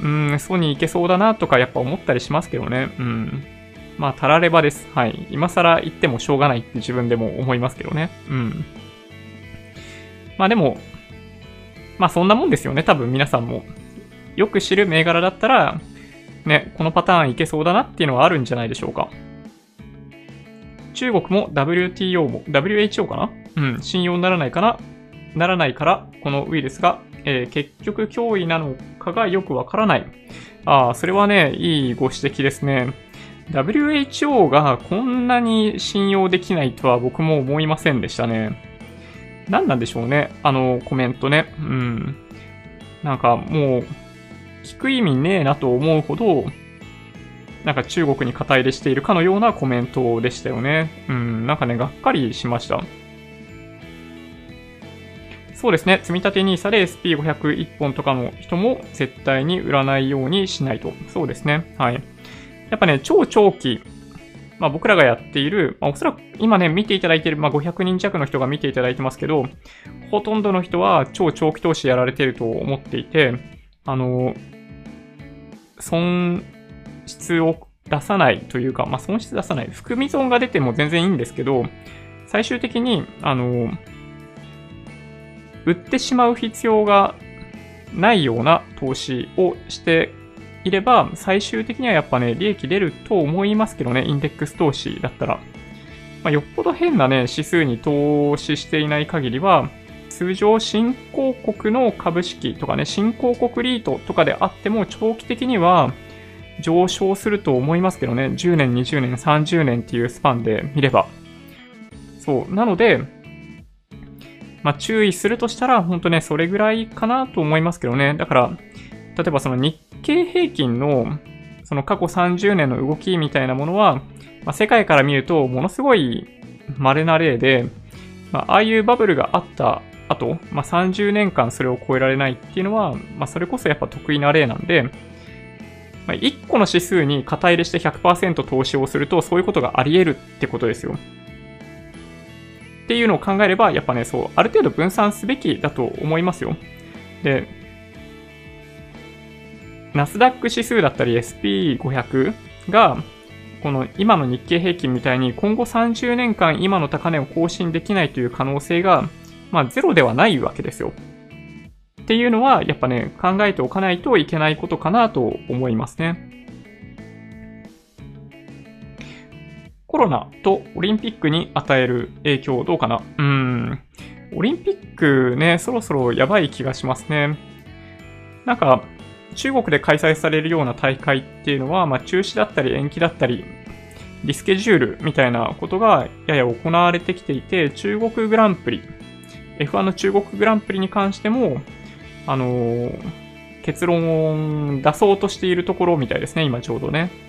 うん、ソニーいけそうだなとかやっぱ思ったりしますけどね。うん。まあ、たらればです。はい。今更言ってもしょうがないって自分でも思いますけどね。うん。まあでも、まあそんなもんですよね。多分皆さんも。よく知る銘柄だったら、ね、このパターンいけそうだなっていうのはあるんじゃないでしょうか。中国も ダブリューティーオー も、ダブリューエイチオー かな？うん。信用ならないかな？ならないから、このウイルスが、えー、結局脅威なのかがよくわからない。ああ、それはね、いいご指摘ですね。ダブリューエイチオー がこんなに信用できないとは僕も思いませんでしたね。何なんでしょうね、あのコメントね。うん。なんかもう、聞く意味ねえなと思うほど、なんか中国に肩入れしているかのようなコメントでしたよね。うん、なんかね、がっかりしました。そうですね。積み立て ニーサ で エスピーごひゃく 一本とかの人も絶対に売らないようにしないと。そうですね。はい。やっぱね、超長期、まあ僕らがやっている、まあおそらく今ね、見ていただいている、まあごひゃくにん弱の人が見ていただいてますけど、ほとんどの人は超長期投資やられていると思っていて、あの、損失を出さないというか、まあ損失出さない。含み損が出ても全然いいんですけど、最終的に、あの、売ってしまう必要がないような投資をしていれば、最終的にはやっぱね、利益出ると思いますけどね、インデックス投資だったら。まあ、よっぽど変なね、指数に投資していない限りは、通常新興国の株式とかね、新興国リートとかであっても、長期的には上昇すると思いますけどね、じゅうねん、にじゅうねん、さんじゅうねんっていうスパンで見れば。そう。なので、まあ、注意するとしたら、本当ね、それぐらいかなと思いますけどね。だから、例えばその日経平均の、その過去さんじゅうねんの動きみたいなものは、まあ、世界から見ると、ものすごい稀な例で、まあ、ああいうバブルがあった後、まあ、さんじゅうねんかんそれを超えられないっていうのは、まあ、それこそやっぱ得意な例なんで、まあ、いっこの指数に肩入れして ひゃくパーセント 投資をすると、そういうことがあり得るってことですよ。っていうのを考えれば、やっぱね、そう、ある程度分散すべきだと思いますよ。で、ナスダック指数だったり エスピーごひゃく が、この今の日経平均みたいに今後さんじゅうねんかん今の高値を更新できないという可能性が、まあゼロではないわけですよ。っていうのは、やっぱね、考えておかないといけないことかなと思いますね。コロナとオリンピックに与える影響どうかな？うーん。オリンピックね、そろそろやばい気がしますね。なんか、中国で開催されるような大会っていうのは、まあ中止だったり延期だったり、リスケジュールみたいなことがやや行われてきていて、中国グランプリ、エフワン の中国グランプリに関しても、あのー、結論を出そうとしているところみたいですね、今ちょうどね。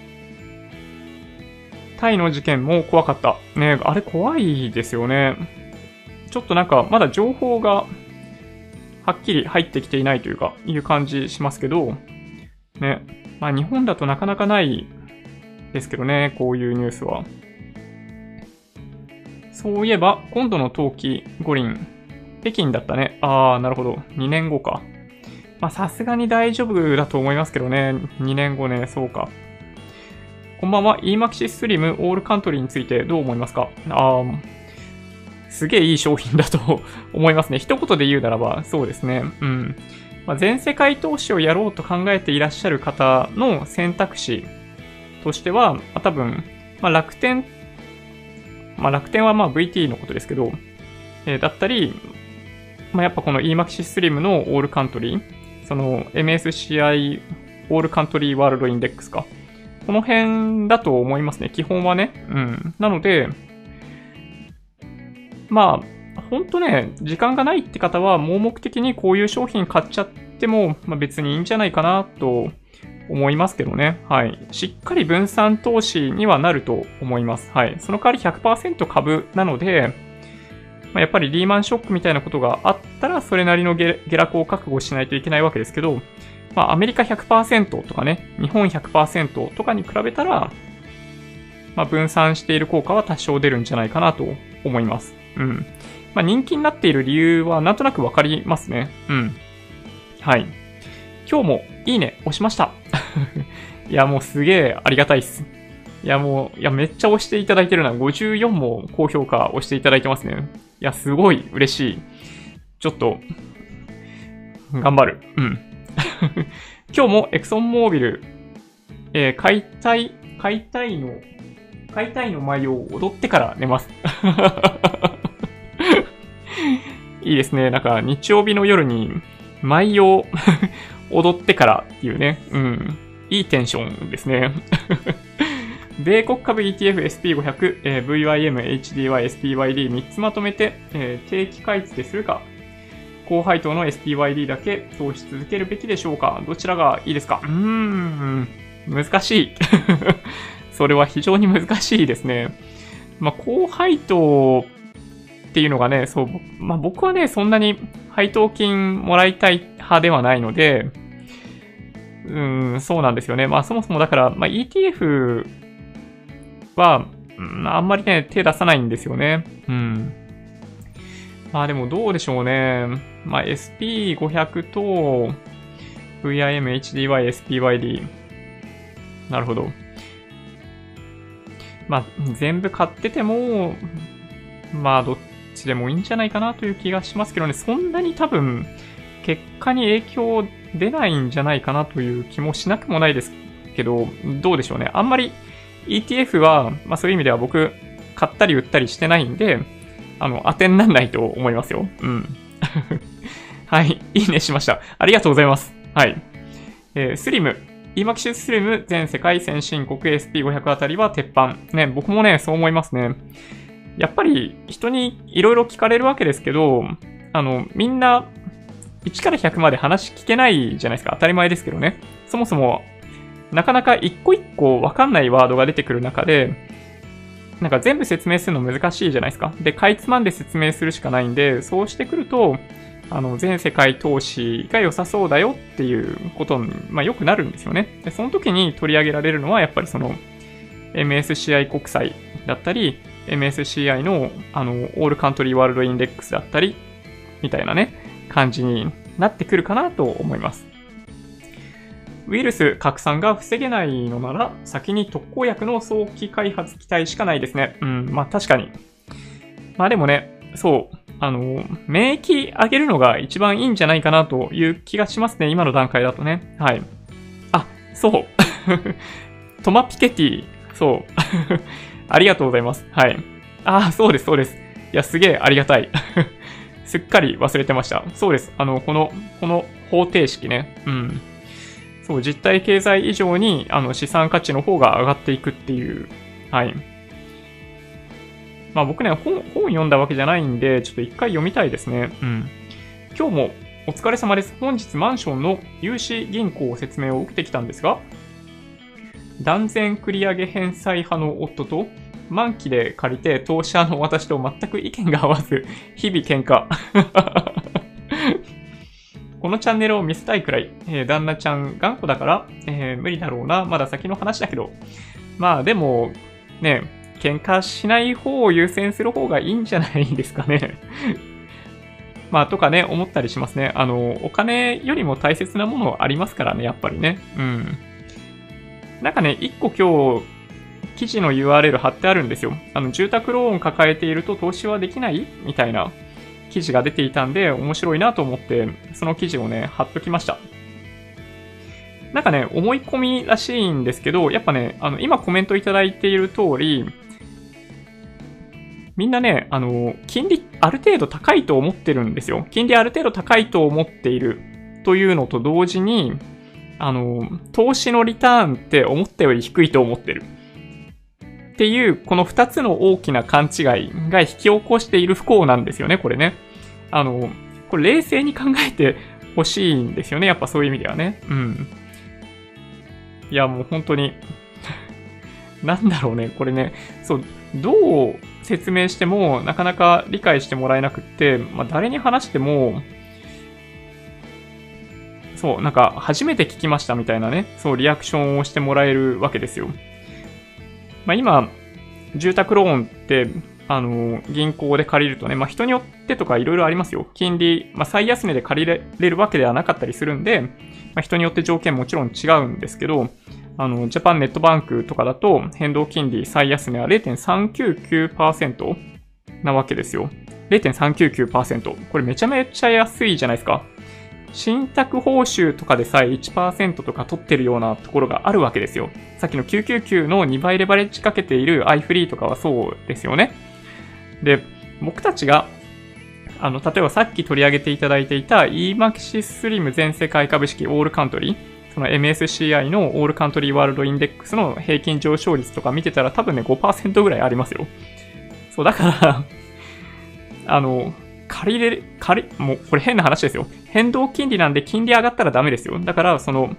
タイの事件も怖かった。ね、あれ怖いですよね。ちょっとなんかまだ情報がはっきり入ってきていないというか、いう感じしますけど、ね、まあ日本だとなかなかないですけどね、こういうニュースは。そういえば、今度の冬季五輪、北京だったね。あー、なるほど。にねんごか。まあさすがに大丈夫だと思いますけどね。にねんごね、そうか。こんばんは。eMAXIS Slim オールカントリーについてどう思いますか？あー、すげえいい商品だと思いますね。一言で言うならば、そうですね。うん。まあ、全世界投資をやろうと考えていらっしゃる方の選択肢としては、まあ、多分、まあ、楽天、まあ、楽天はまあ ブイティー のことですけど、えー、だったり、まあ、やっぱこの eMAXIS Slim のオールカントリー、その エムエスシーアイ オールカントリーワールドインデックスか。この辺だと思いますね。基本はね。うん。なので、まあ、ほんとね、時間がないって方は盲目的にこういう商品買っちゃっても、まあ、別にいいんじゃないかなと思いますけどね。はい。しっかり分散投資にはなると思います。はい。その代わり ひゃくパーセント 株なので、まあ、やっぱりリーマンショックみたいなことがあったら、それなりの下落を覚悟しないといけないわけですけど、まあ、アメリカ ひゃくパーセント とかね、日本 ひゃくパーセント とかに比べたら、まあ、分散している効果は多少出るんじゃないかなと思います。うん。まあ、人気になっている理由はなんとなくわかりますね。うん。はい。今日もいいね押しました。いや、もうすげえありがたいっす。いや、もう、いや、めっちゃ押していただいてるな。ごじゅうよんも高評価押していただいてますね。いや、すごい嬉しい。ちょっと、頑張る。うん。今日もエクソンモービル、えー、解体、解体の、解体の舞を踊ってから寝ます。いいですね。なんか日曜日の夜に舞を踊ってからっていうね。うん。いいテンションですね。米国株 イーティーエフ、エスピーごひゃく、えー、ブイワイエム、エイチディーワイ、エスピーワイディー みっつまとめて、えー、定期買い付けするか。高配当の エスピーワイディー だけ投資続けるべきでしょうか？どちらがいいですか？うーん、難しい。それは非常に難しいですね。まあ、高配当っていうのがね、そう、まあ僕はね、そんなに配当金もらいたい派ではないので、うーん、そうなんですよね。まあそもそもだから、まあ イーティーエフ は、うん、あんまりね、手出さないんですよね。うん。まあでもどうでしょうね。まあ、エスピーごひゃく と ブイアイエム、エイチディーワイ、エスピーワイディー。なるほど。まあ、全部買ってても、まあ、どっちでもいいんじゃないかなという気がしますけどね、そんなに多分、結果に影響出ないんじゃないかなという気もしなくもないですけど、どうでしょうね。あんまり イーティーエフ は、まあそういう意味では僕、買ったり売ったりしてないんで、あの、当てにならないと思いますよ。うん。はい。いいねしました。ありがとうございます。はい。えー、スリム。eMAXIS Slim 全世界先進国 エスピーごひゃく あたりは鉄板。ね、僕もね、そう思いますね。やっぱり人にいろいろ聞かれるわけですけど、あの、みんないちからひゃくまで話聞けないじゃないですか。当たり前ですけどね。そもそも、なかなか一個一個わかんないワードが出てくる中で、なんか全部説明するの難しいじゃないですか。で、かいつまんで説明するしかないんで、そうしてくると、あの、全世界投資が良さそうだよっていうことに、まあ、よくなるんですよね。で、その時に取り上げられるのは、やっぱりその、エムエスシーアイ 国債だったり、エムエスシーアイ の、あの、オールカントリーワールドインデックスだったり、みたいなね、感じになってくるかなと思います。ウイルス拡散が防げないのなら、先に特効薬の早期開発期待しかないですね。うん、まあ確かに。まあでもね、そう、あの、免疫上げるのが一番いいんじゃないかなという気がしますね、今の段階だとね。はい。あ、そう。トマピケティ、そう。ありがとうございます。はい。あ、そうです、そうです。いや、すげえありがたい。すっかり忘れてました。そうです。あの、この、この方程式ね。うん。そう、実体経済以上にあの資産価値の方が上がっていくっていう。はい。まあ僕ね、本、本読んだわけじゃないんで、ちょっと一回読みたいですね。うん。今日もお疲れ様です。本日マンションの融資銀行説明を受けてきたんですが、断然繰り上げ返済派の夫と、満期で借りて投資派の私と全く意見が合わず、日々喧嘩。このチャンネルを見せたいくらい、えー、旦那ちゃん頑固だから、えー、無理だろうな、まだ先の話だけど。まあでも、ね、喧嘩しない方を優先する方がいいんじゃないですかね。まあとかね、思ったりしますね。あの、お金よりも大切なものありますからね、やっぱりね。うん。なんかね、一個今日記事の ユーアールエル 貼ってあるんですよ。あの、住宅ローン抱えていると投資はできないみたいな記事が出ていたんで、面白いなと思って、その記事をね、貼っときました。なんかね、思い込みらしいんですけど、やっぱね、あの、今コメントいただいている通り、みんなね、あの、金利ある程度高いと思ってるんですよ。金利ある程度高いと思っているというのと同時に、あの、投資のリターンって思ったより低いと思ってる。っていう、この二つの大きな勘違いが引き起こしている不幸なんですよね、これね。あの、これ冷静に考えてほしいんですよね、やっぱそういう意味ではね。うん。いや、もう本当に、なんだろうね、これね、そう、どう説明してもなかなか理解してもらえなくって、まあ誰に話しても、そう、なんか初めて聞きましたみたいなね、そうリアクションをしてもらえるわけですよ。まあ今、住宅ローンって、あの、銀行で借りるとね、まあ人によってとかいろいろありますよ。金利、まあ最安値で借りれるわけではなかったりするんで、まあ人によって条件もちろん違うんですけど、あの、ジャパンネットバンクとかだと変動金利最安値は ゼロてんさんきゅうきゅうパーセント なわけですよ。ゼロてんさんきゅうきゅうパーセント。これめちゃめちゃ安いじゃないですか。信託報酬とかでさえ いちパーセント とか取ってるようなところがあるわけですよ。さっきのきゅうきゅうきゅうのにばいレバレッジかけている iFree とかはそうですよね。で、僕たちが、あの、例えばさっき取り上げていただいていた eMAXIS Slim 全世界株式オールカントリー、その エムエスシーアイ のオールカントリーワールドインデックスの平均上昇率とか見てたら多分ね ごパーセント ぐらいありますよ。そう、だから、あの、借りれ、借り、もうこれ変な話ですよ。変動金利なんで金利上がったらダメですよ。だからその、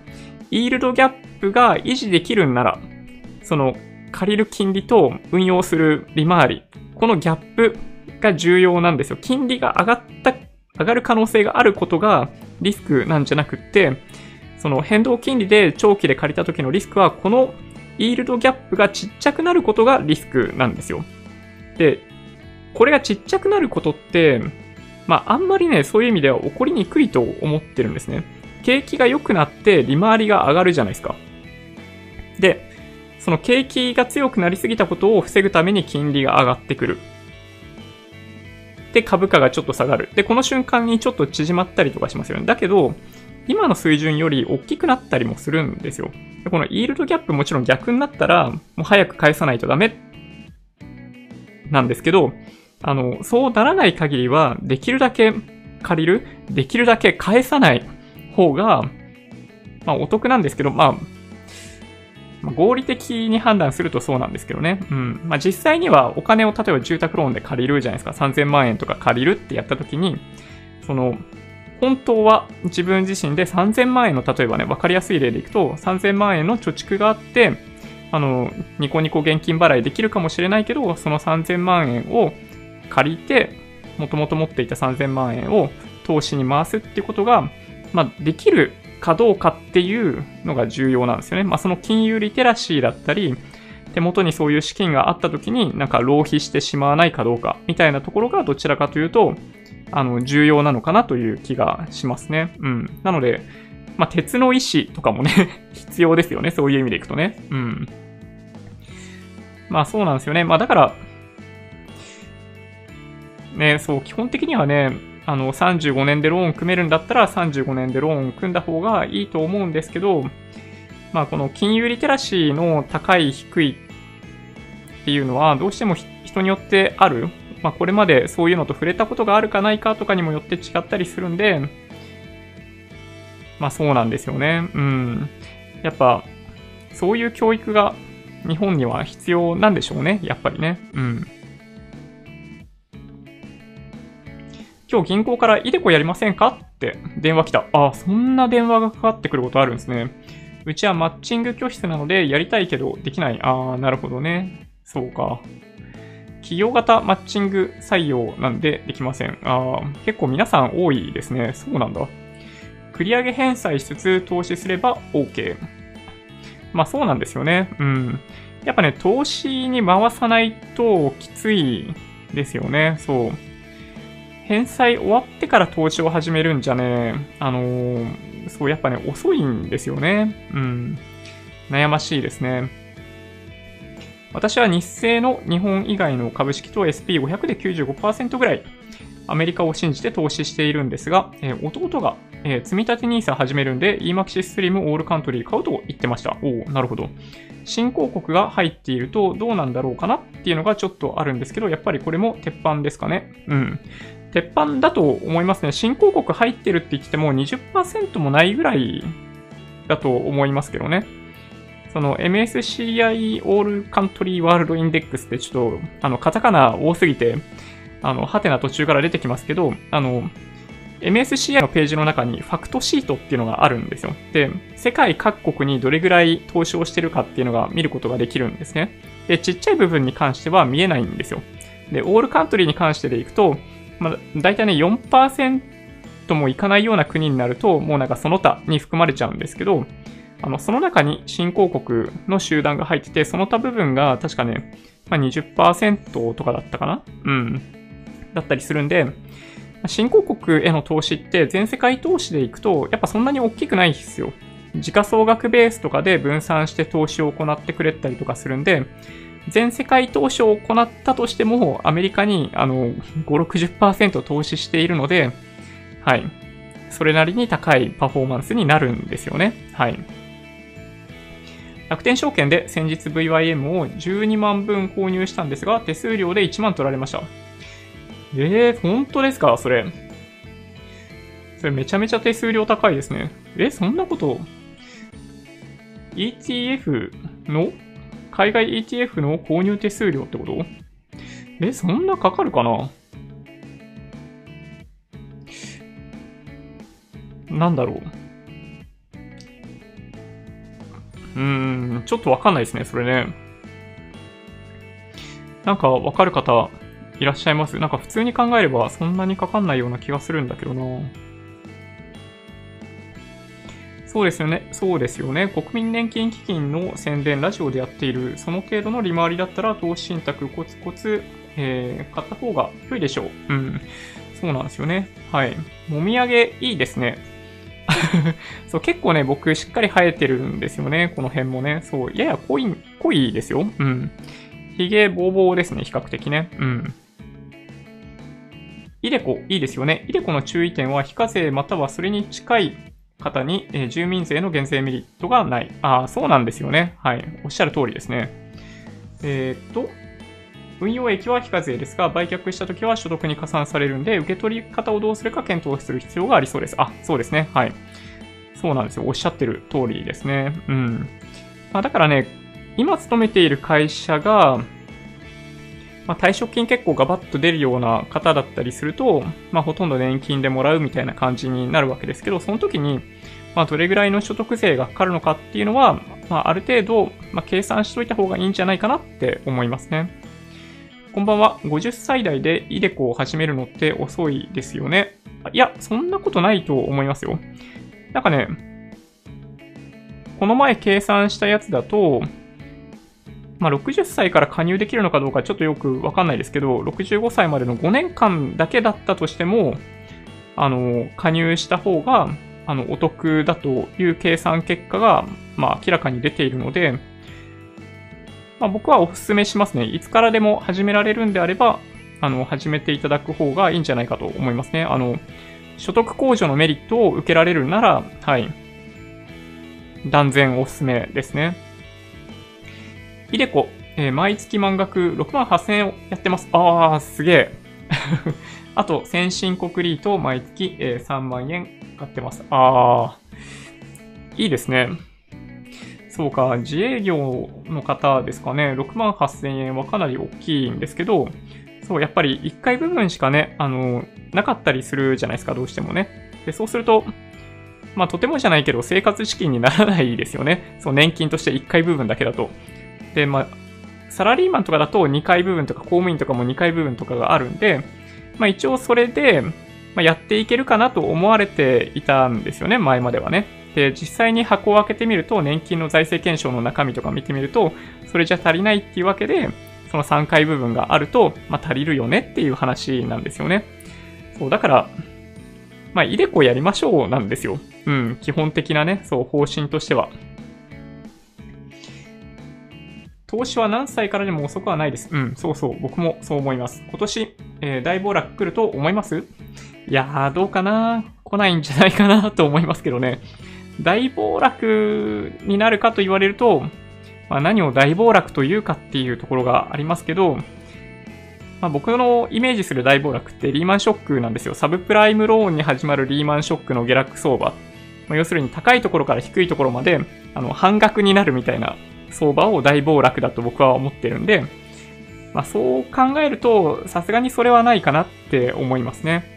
イールドギャップが維持できるんなら、その、借りる金利と運用する利回り、このギャップが重要なんですよ。金利が上がった、上がる可能性があることがリスクなんじゃなくって、その変動金利で長期で借りた時のリスクは、このイールドギャップがちっちゃくなることがリスクなんですよ。で、これがちっちゃくなることって、まああんまりね、そういう意味では起こりにくいと思ってるんですね。景気が良くなって利回りが上がるじゃないですか。で、その景気が強くなりすぎたことを防ぐために金利が上がってくる。で、株価がちょっと下がる。で、この瞬間にちょっと縮まったりとかしますよね。だけど、今の水準より大きくなったりもするんですよ。で、このイールドギャップもちろん逆になったら、もう早く返さないとダメなんですけど、あの、そうならない限りは、できるだけ借りる、できるだけ返さない方が、まあお得なんですけど、まあ、まあ、合理的に判断するとそうなんですけどね。うん。まあ実際にはお金を例えば住宅ローンで借りるじゃないですか。さんぜんまんえんとか借りるってやったときに、その、本当は自分自身でさんぜんまんえんの、例えばね、わかりやすい例でいくと、さんぜんまんえんの貯蓄があって、あの、ニコニコ現金払いできるかもしれないけど、そのさんぜんまんえんを借りて、もともと持っていたさんぜんまんえんを投資に回すっていうことが、まあ、できるかどうかっていうのが重要なんですよね。まあ、その金融リテラシーだったり、手元にそういう資金があった時に、なんか浪費してしまわないかどうか、みたいなところがどちらかというと、あの、重要なのかなという気がしますね。うん。なので、まあ、鉄の意志とかもね、必要ですよね。そういう意味でいくとね。うん。まあ、そうなんですよね。まあ、だから、ね、そう、基本的にはね、あの、さんじゅうごねんでローン組めるんだったら、さんじゅうごねんでローン組んだ方がいいと思うんですけど、まあ、この金融リテラシーの高い、低いっていうのは、どうしても人によってある。まあ、これまでそういうのと触れたことがあるかないかとかにもよって違ったりするんで、まあそうなんですよね。うん。やっぱ、そういう教育が日本には必要なんでしょうね。やっぱりね。うん。今日銀行からイデコやりませんかって電話来た。ああ、そんな電話がかかってくることあるんですね。うちはマッチング教室なのでやりたいけどできない。ああ、なるほどね。そうか。企業型マッチング採用なんでできません。ああ、結構皆さん多いですね。そうなんだ。繰り上げ返済しつつ投資すれば OK。まあそうなんですよね。うん。やっぱね、投資に回さないときついですよね。そう。返済終わってから投資を始めるんじゃね、あのー、そう、やっぱね、遅いんですよね。うん。悩ましいですね。私は日製の日本以外の株式と エスピーごひゃく で きゅうじゅうごパーセント ぐらいアメリカを信じて投資しているんですが、えー、弟が、えー、積み立て ニーサ 始めるんで eMAXIS Slim オールカントリー買うと言ってました。おお、なるほど。新興国が入っているとどうなんだろうかなっていうのがちょっとあるんですけど、やっぱりこれも鉄板ですかね。うん。鉄板だと思いますね。新興国入ってるって言っても にじゅっパーセント もないぐらいだと思いますけどね。その エムエスシーアイ オールカントリーワールドインデックスってちょっとあのカタカナ多すぎてあのハテナ途中から出てきますけど、あの エムエスシーアイ のページの中にファクトシートっていうのがあるんですよ。で、世界各国にどれぐらい投資をしてるかっていうのが見ることができるんですね。で、ちっちゃい部分に関しては見えないんですよ。で、オールカントリーに関してでいくと、まあ、大体ね よんパーセント もいかないような国になるともうなんかその他に含まれちゃうんですけど、あのその中に新興国の集団が入ってて、その他部分が確かね、まあ、にじゅっパーセント とかだったかな、うんだったりするんで、新興国への投資って全世界投資でいくとやっぱそんなに大きくないですよ。時価総額ベースとかで分散して投資を行ってくれたりとかするんで、全世界投資を行ったとしてもアメリカにあの ごじゅう、ろくじゅっパーセント 投資しているので、はい、それなりに高いパフォーマンスになるんですよね。はい。楽天証券で先日 ブイワイエム をじゅうにまんぶん購入したんですが、手数料でいちまん取られました。えー、本当ですか？それ。それめちゃめちゃ手数料高いですね。え、そんなこと ?イーティーエフ の海外 イーティーエフ の購入手数料ってこと？え、そんなかかるかな？なんだろう。うーん、ちょっとわかんないですね、それね。なんかわかる方いらっしゃいます？なんか普通に考えればそんなにかかんないような気がするんだけどな。そうですよね。そうですよね。国民年金基金の宣伝、ラジオでやっている、その程度の利回りだったら、投資信託コツコツ、えー、買った方が良いでしょう。うん。そうなんですよね。はい。もみあげ、いいですね。そう、結構ね、僕、しっかり生えてるんですよね。この辺もね。そう、やや濃い、濃いですよ。うん。髭ぼうぼうですね、比較的ね。うん。イデコ、いいですよね。イデコの注意点は、非課税またはそれに近い方に、えー、住民税の減税メリットがない。ああ、そうなんですよね。はい。おっしゃる通りですね。えー、っと、運用益は非課税ですが、売却したときは所得に加算されるんで、受け取り方をどうするか検討する必要がありそうです。あ、そうですね。はい。そうなんですよ。おっしゃってる通りですね。うん。まあ、だからね、今勤めている会社が、まあ、退職金結構ガバッと出るような方だったりすると、まあ、ほとんど年金でもらうみたいな感じになるわけですけど、その時に、まあ、どれぐらいの所得税がかかるのかっていうのは、まあ、ある程度、まあ、計算しといた方がいいんじゃないかなって思いますね。こんばんは。ごじゅっさい代でイデコを始めるのって遅いですよね。いや、そんなことないと思いますよ。なんかね、この前計算したやつだと、まあ、ろくじゅっさいから加入できるのかどうかちょっとよくわかんないですけど、ろくじゅうごさいまでのごねんかんだけだったとしても、あの、加入した方が、あの、お得だという計算結果が、まあ、明らかに出ているので、まあ、僕はお勧めしますね。いつからでも始められるんであれば、あの、始めていただく方がいいんじゃないかと思いますね。あの、所得控除のメリットを受けられるなら、はい、断然お勧めですね。イデコ、えー、毎月満額ろくまんはっせんえんをやってます。あー、すげえ。あと、先進国リートを毎月、えー、さんまんえん買ってます。あー、いいですね。そうか、自営業の方ですかね、ろくまんはっせんえんはかなり大きいんですけど、そう、やっぱりいっかい部分しかね、あの、なかったりするじゃないですか、どうしてもね。で、そうすると、まあ、とてもじゃないけど、生活資金にならないですよね。そう、年金としていっかい部分だけだと。で、まあ、サラリーマンとかだとにかい部分とか公務員とかもにかい部分とかがあるんで、まあ一応それで、まあ、やっていけるかなと思われていたんですよね、前まではね。で、実際に箱を開けてみると、年金の財政検証の中身とか見てみると、それじゃ足りないっていうわけで、そのさんかい部分があると、まあ足りるよねっていう話なんですよね。そう、だから、まあイデコやりましょうなんですよ。うん、基本的なね、そう、方針としては。投資は何歳からでも遅くはないです。うん、そうそう、僕もそう思います。今年、えー、大暴落来ると思います？いやー、どうかな？来ないんじゃないかなと思いますけどね。大暴落になるかと言われると、まあ、何を大暴落というかっていうところがありますけど、まあ、僕のイメージする大暴落ってリーマンショックなんですよ。サブプライムローンに始まるリーマンショックの下落相場。まあ、要するに高いところから低いところまであの半額になるみたいな相場を大暴落だと僕は思ってるんで、まあ、そう考えるとさすがにそれはないかなって思いますね。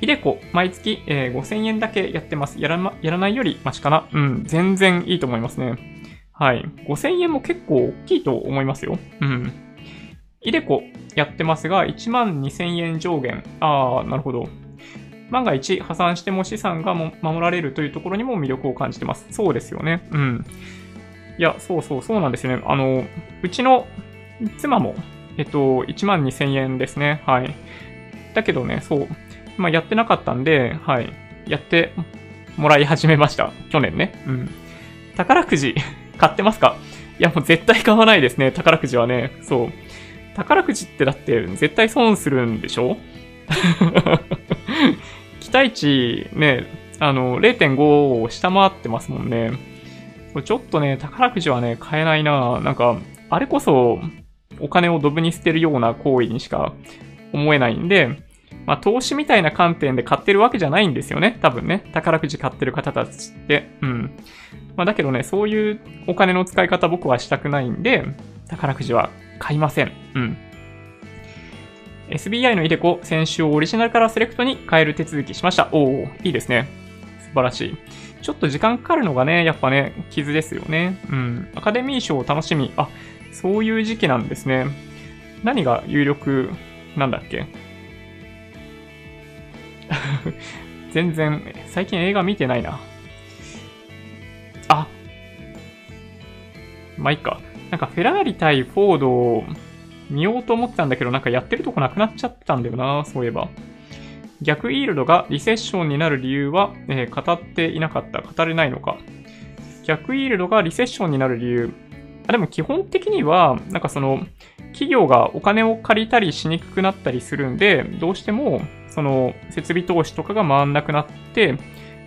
ひでこ、毎月、えー、ごせんえんだけやってます。やらま、やらないよりマシかな。うん、全然いいと思いますね。はい。ごせんえんも結構大きいと思いますよ。うん。ひでこ、やってますが、いちまんにせんえん上限。あー、なるほど。万が一、破産しても資産がも守られるというところにも魅力を感じてます。そうですよね。うん。いや、そうそう、そうなんですよね。あの、うちの妻も、えっと、いちまんにせんえんですね。はい。だけどね、そう。まあ、やってなかったんで、はい。やってもらい始めました。去年ね。うん。宝くじ、買ってますか？いや、もう絶対買わないですね。宝くじはね。そう。宝くじってだって、絶対損するんでしょ？期待値、ね、あの、れいてんご を下回ってますもんね。ちょっとね、宝くじはね、買えないな。なんか、あれこそ、お金をドブに捨てるような行為にしか思えないんで、まあ、投資みたいな観点で買ってるわけじゃないんですよね。多分ね。宝くじ買ってる方たちって。うん。まあ、だけどね、そういうお金の使い方僕はしたくないんで、宝くじは買いません。うん。エスビーアイ のイデコ、先週オリジナルからセレクトに変える手続きしました。おー、いいですね。素晴らしい。ちょっと時間かかるのがね、やっぱね、傷ですよね。うん。アカデミー賞を楽しみ。あ、そういう時期なんですね。何が有力なんだっけ？全然最近映画見てないな。あ、まあいいか。なんかフェラーリ対フォードを見ようと思ったんだけど、なんかやってるとこなくなっちゃったんだよな。そういえば逆イールドがリセッションになる理由は、えー、語っていなかった。語れないのか。逆イールドがリセッションになる理由。あ、でも基本的にはなんかその企業がお金を借りたりしにくくなったりするんで、どうしてもその設備投資とかが回んなくなって、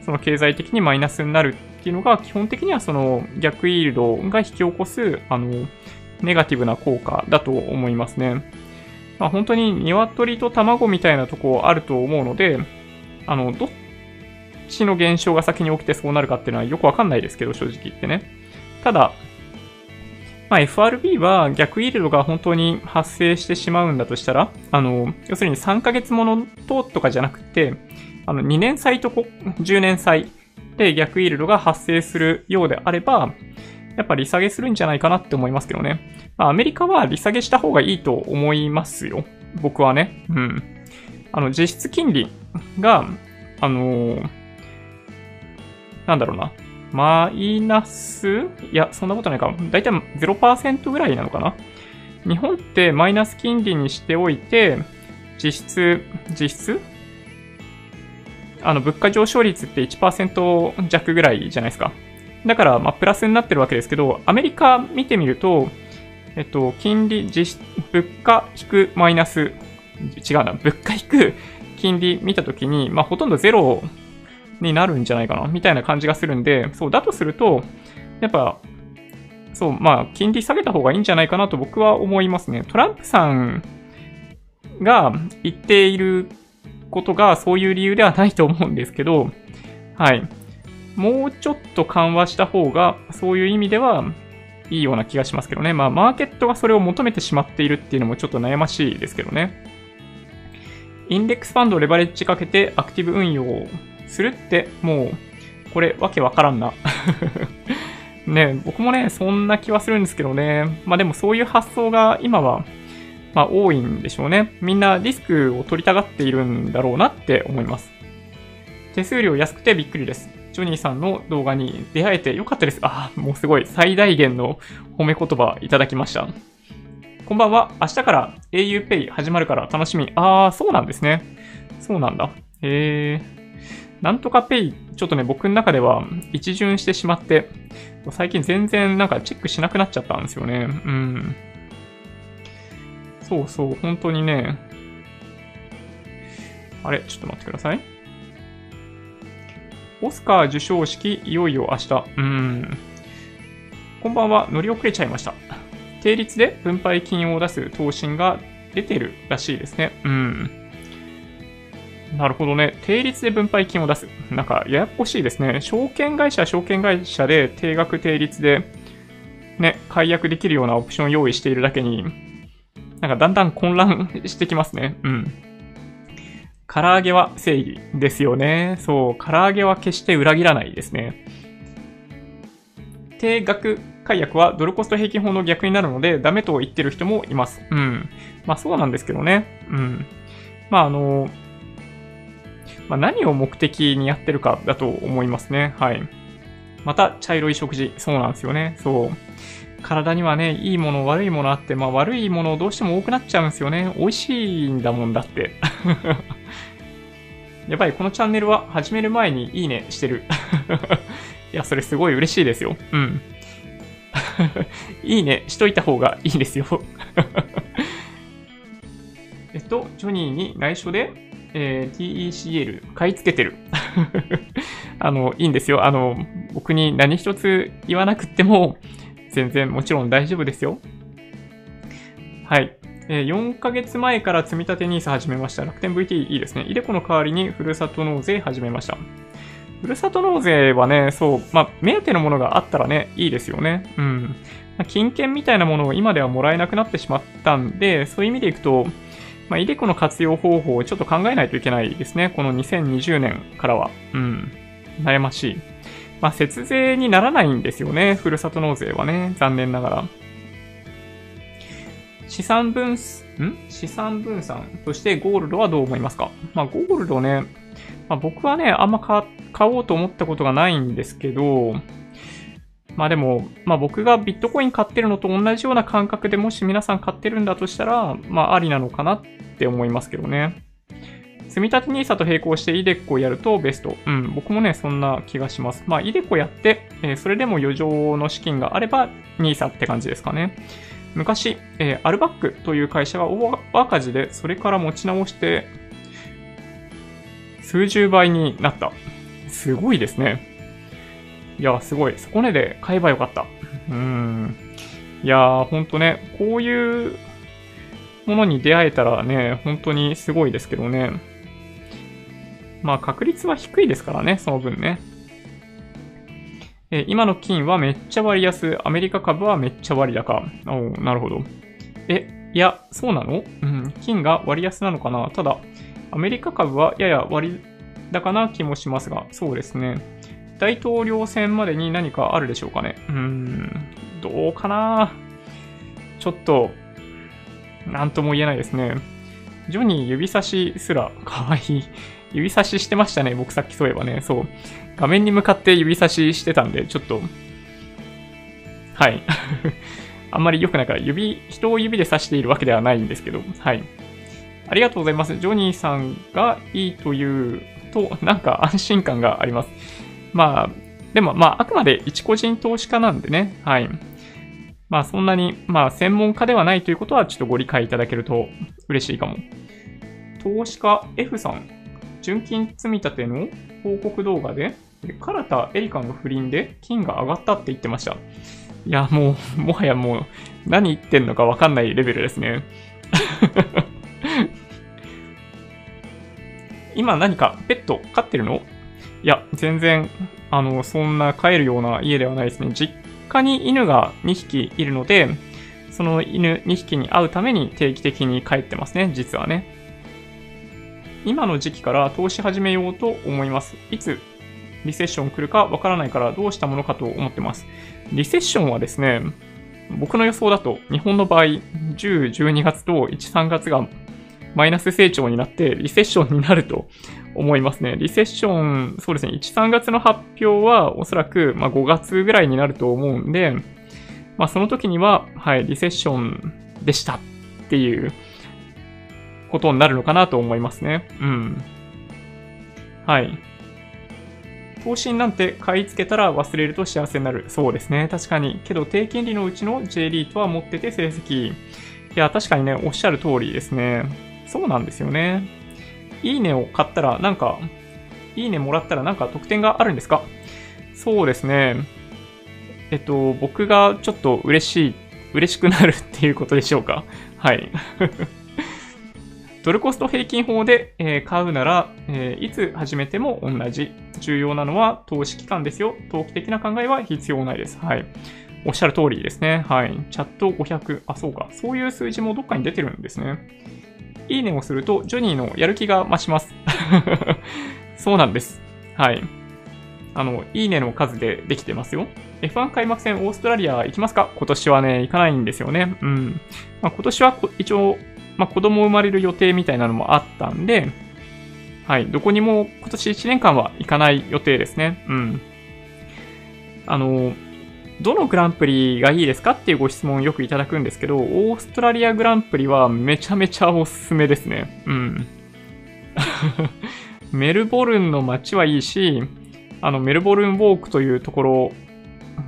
その経済的にマイナスになるっていうのが、基本的にはその逆イールドが引き起こすあのネガティブな効果だと思いますね。まあ、本当に鶏と卵みたいなとこあると思うので、あのどっちの現象が先に起きてそうなるかっていうのはよくわかんないですけど、正直言ってね。ただ、まあ、エフアールビー は逆イールドが本当に発生してしまうんだとしたら、あの、要するにさんかげつものととかじゃなくて、あの、にねん債とじゅうねん債で逆イールドが発生するようであれば、やっぱ利下げするんじゃないかなって思いますけどね。まあ、アメリカは利下げした方がいいと思いますよ。僕はね。うん。あの、実質金利が、あのー、なんだろうな。マイナス？いや、そんなことないか。だいたい ゼロパーセント ぐらいなのかな。日本ってマイナス金利にしておいて、実質、実質あの、物価上昇率って いちパーセント 弱ぐらいじゃないですか。だから、まあ、プラスになってるわけですけど、アメリカ見てみると、えっと、金利、実、物価引くマイナス、違うな、物価引く金利見たときに、まあ、ほとんどゼロになるんじゃないかなみたいな感じがするんで、そうだとすると、やっぱそうまあ金利下げた方がいいんじゃないかなと僕は思いますね。トランプさんが言っていることがそういう理由ではないと思うんですけど、はい、もうちょっと緩和した方がそういう意味ではいいような気がしますけどね。まあマーケットがそれを求めてしまっているっていうのもちょっと悩ましいですけどね。インデックスファンドをレバレッジかけてアクティブ運用をするって、もうこれわけわからんなね。僕もねそんな気はするんですけどね。まあでもそういう発想が今はまあ多いんでしょうね。みんなリスクを取りたがっているんだろうなって思います。手数料安くてびっくりです。ジョニーさんの動画に出会えてよかったです。ああ、もうすごい最大限の褒め言葉いただきました。こんばんは。明日から エーユーペイ 始まるから楽しみ。ああ、そうなんですね。そうなんだ。へえーなんとかペイ、ちょっとね、僕の中では一巡してしまって、最近全然なんかチェックしなくなっちゃったんですよね。うん。そうそう、本当にね。あれ、ちょっと待ってください。オスカー授賞式、いよいよ明日。うん。こんばんは、乗り遅れちゃいました。定率で分配金を出す答申が出てるらしいですね。うん。なるほどね。定率で分配金を出す。なんか、ややこしいですね。証券会社は証券会社で定額定率で、ね、解約できるようなオプションを用意しているだけに、なんかだんだん混乱してきますね。うん。唐揚げは正義ですよね。そう、唐揚げは決して裏切らないですね。定額解約はドルコスト平均法の逆になるので、ダメと言ってる人もいます。うん。まあそうなんですけどね。うん。まああの、まあ、何を目的にやってるかだと思いますね。はい。また、茶色い食事。そうなんですよね。そう。体にはね、いいもの、悪いものあって、まあ悪いものどうしても多くなっちゃうんですよね。美味しいんだもんだって。やばい、このチャンネルは始める前にいいねしてる。いや、それすごい嬉しいですよ。うん。いいねしといた方がいいですよ。えっと、ジョニーに内緒で、えー、ティーイーシーエル 買い付けてる。あの、いいんですよ。あの、僕に何一つ言わなくっても、全然もちろん大丈夫ですよ。はい。えー、よんかげつまえから積み立て ニーサ 始めました。楽天 ブイティー いいですね。イデコの代わりにふるさと納税始めました。ふるさと納税はね、そう、まあ、目当てのものがあったらね、いいですよね。うん。金券みたいなものを今ではもらえなくなってしまったんで、そういう意味でいくと、まあ、イデコの活用方法をちょっと考えないといけないですね。このにせんにじゅうねんからは。うん。悩ましい。まあ、節税にならないんですよね。ふるさと納税はね。残念ながら。資産分、ん?資産分散としてゴールドはどう思いますか?まあ、ゴールドね。まあ、僕はね、あんま買おうと思ったことがないんですけど、まあでも、まあ僕がビットコイン買ってるのと同じような感覚でもし皆さん買ってるんだとしたら、まあありなのかなって思いますけどね。積み立て ニーサ と並行してイデコをやるとベスト。うん、僕もね、そんな気がします。まあ、イデコやって、えー、それでも余剰の資金があれば ニーサ って感じですかね。昔、えー、アルバックという会社が大赤字で、それから持ち直して、数十倍になった。すごいですね。いや、すごい。そこねで買えばよかった。うーん。いやー、ほんとね、こういうものに出会えたらね、本当にすごいですけどね。まあ確率は低いですからね、その分ね。え、今の金はめっちゃ割安、アメリカ株はめっちゃ割高。お、なるほど。え、いや、そうなの?うん、金が割安なのかな?ただ、アメリカ株はやや割高な気もしますが、そうですね。大統領選までに何かあるでしょうかね。うーん、どうかな?ちょっと、なんとも言えないですね。ジョニー指差しすらかわいい。指差ししてましたね。僕さっきそういえばね。そう。画面に向かって指差ししてたんで、ちょっと。はい。あんまり良くないから、指、人を指で差しているわけではないんですけど。はい。ありがとうございます。ジョニーさんがいいというと、なんか安心感があります。まあ、でもまあ、あくまで一個人投資家なんでね。はい。まあ、そんなに、まあ、専門家ではないということは、ちょっとご理解いただけると嬉しいかも。投資家 F さん。純金積み立ての報告動画で、唐田エリカの不倫で金が上がったって言ってました。いや、もう、もはやもう、何言ってんのかわかんないレベルですね。今何かペット飼ってるの?いや、全然、あの、そんな飼えるような家ではないですね。実家に犬がにひきいるので、その犬にひきに会うために定期的に帰ってますね、実はね。今の時期から投資始めようと思います。いつリセッション来るかわからないからどうしたものかと思ってます。リセッションはですね、僕の予想だと日本の場合じゅう、じゅうにがつといち、さんがつがマイナス成長になってリセッションになると思いますね。リセッション、そうですね、いち、さんがつの発表はおそらくまあごがつぐらいになると思うんで、まあその時には、はい、リセッションでしたっていうことになるのかなと思いますね。うん。はい。投資なんて買い付けたら忘れると幸せになる。そうですね。確かに。けど低金利のうちの J リートは持ってて成績。いや、確かにね、おっしゃる通りですね。そうなんですよね。いいねを買ったらなんか、いいねもらったらなんか特典があるんですか？そうですね。えっと、僕がちょっと嬉しい、嬉しくなるっていうことでしょうか。はい。ドルコスト平均法で、えー、買うなら、えー、いつ始めても同じ。重要なのは投資期間ですよ。投機的な考えは必要ないです。はい。おっしゃる通りですね。はい。チャットごひゃく。あ、そうか。そういう数字もどっかに出てるんですね。いいねをすると、ジョニーのやる気が増します。そうなんです。はい。あの、いいねの数でできてますよ。エフワン 開幕戦オーストラリア行きますか？今年はね、行かないんですよね。うん。まあ、今年は一応、まあ、子供生まれる予定みたいなのもあったんで、はい、どこにも今年いちねんかんは行かない予定ですね。うん。あの、どのグランプリがいいですかっていうご質問をよくいただくんですけど、オーストラリアグランプリはめちゃめちゃおすすめですね。うん。メルボルンの街はいいし、あの、メルボルンウォークというところ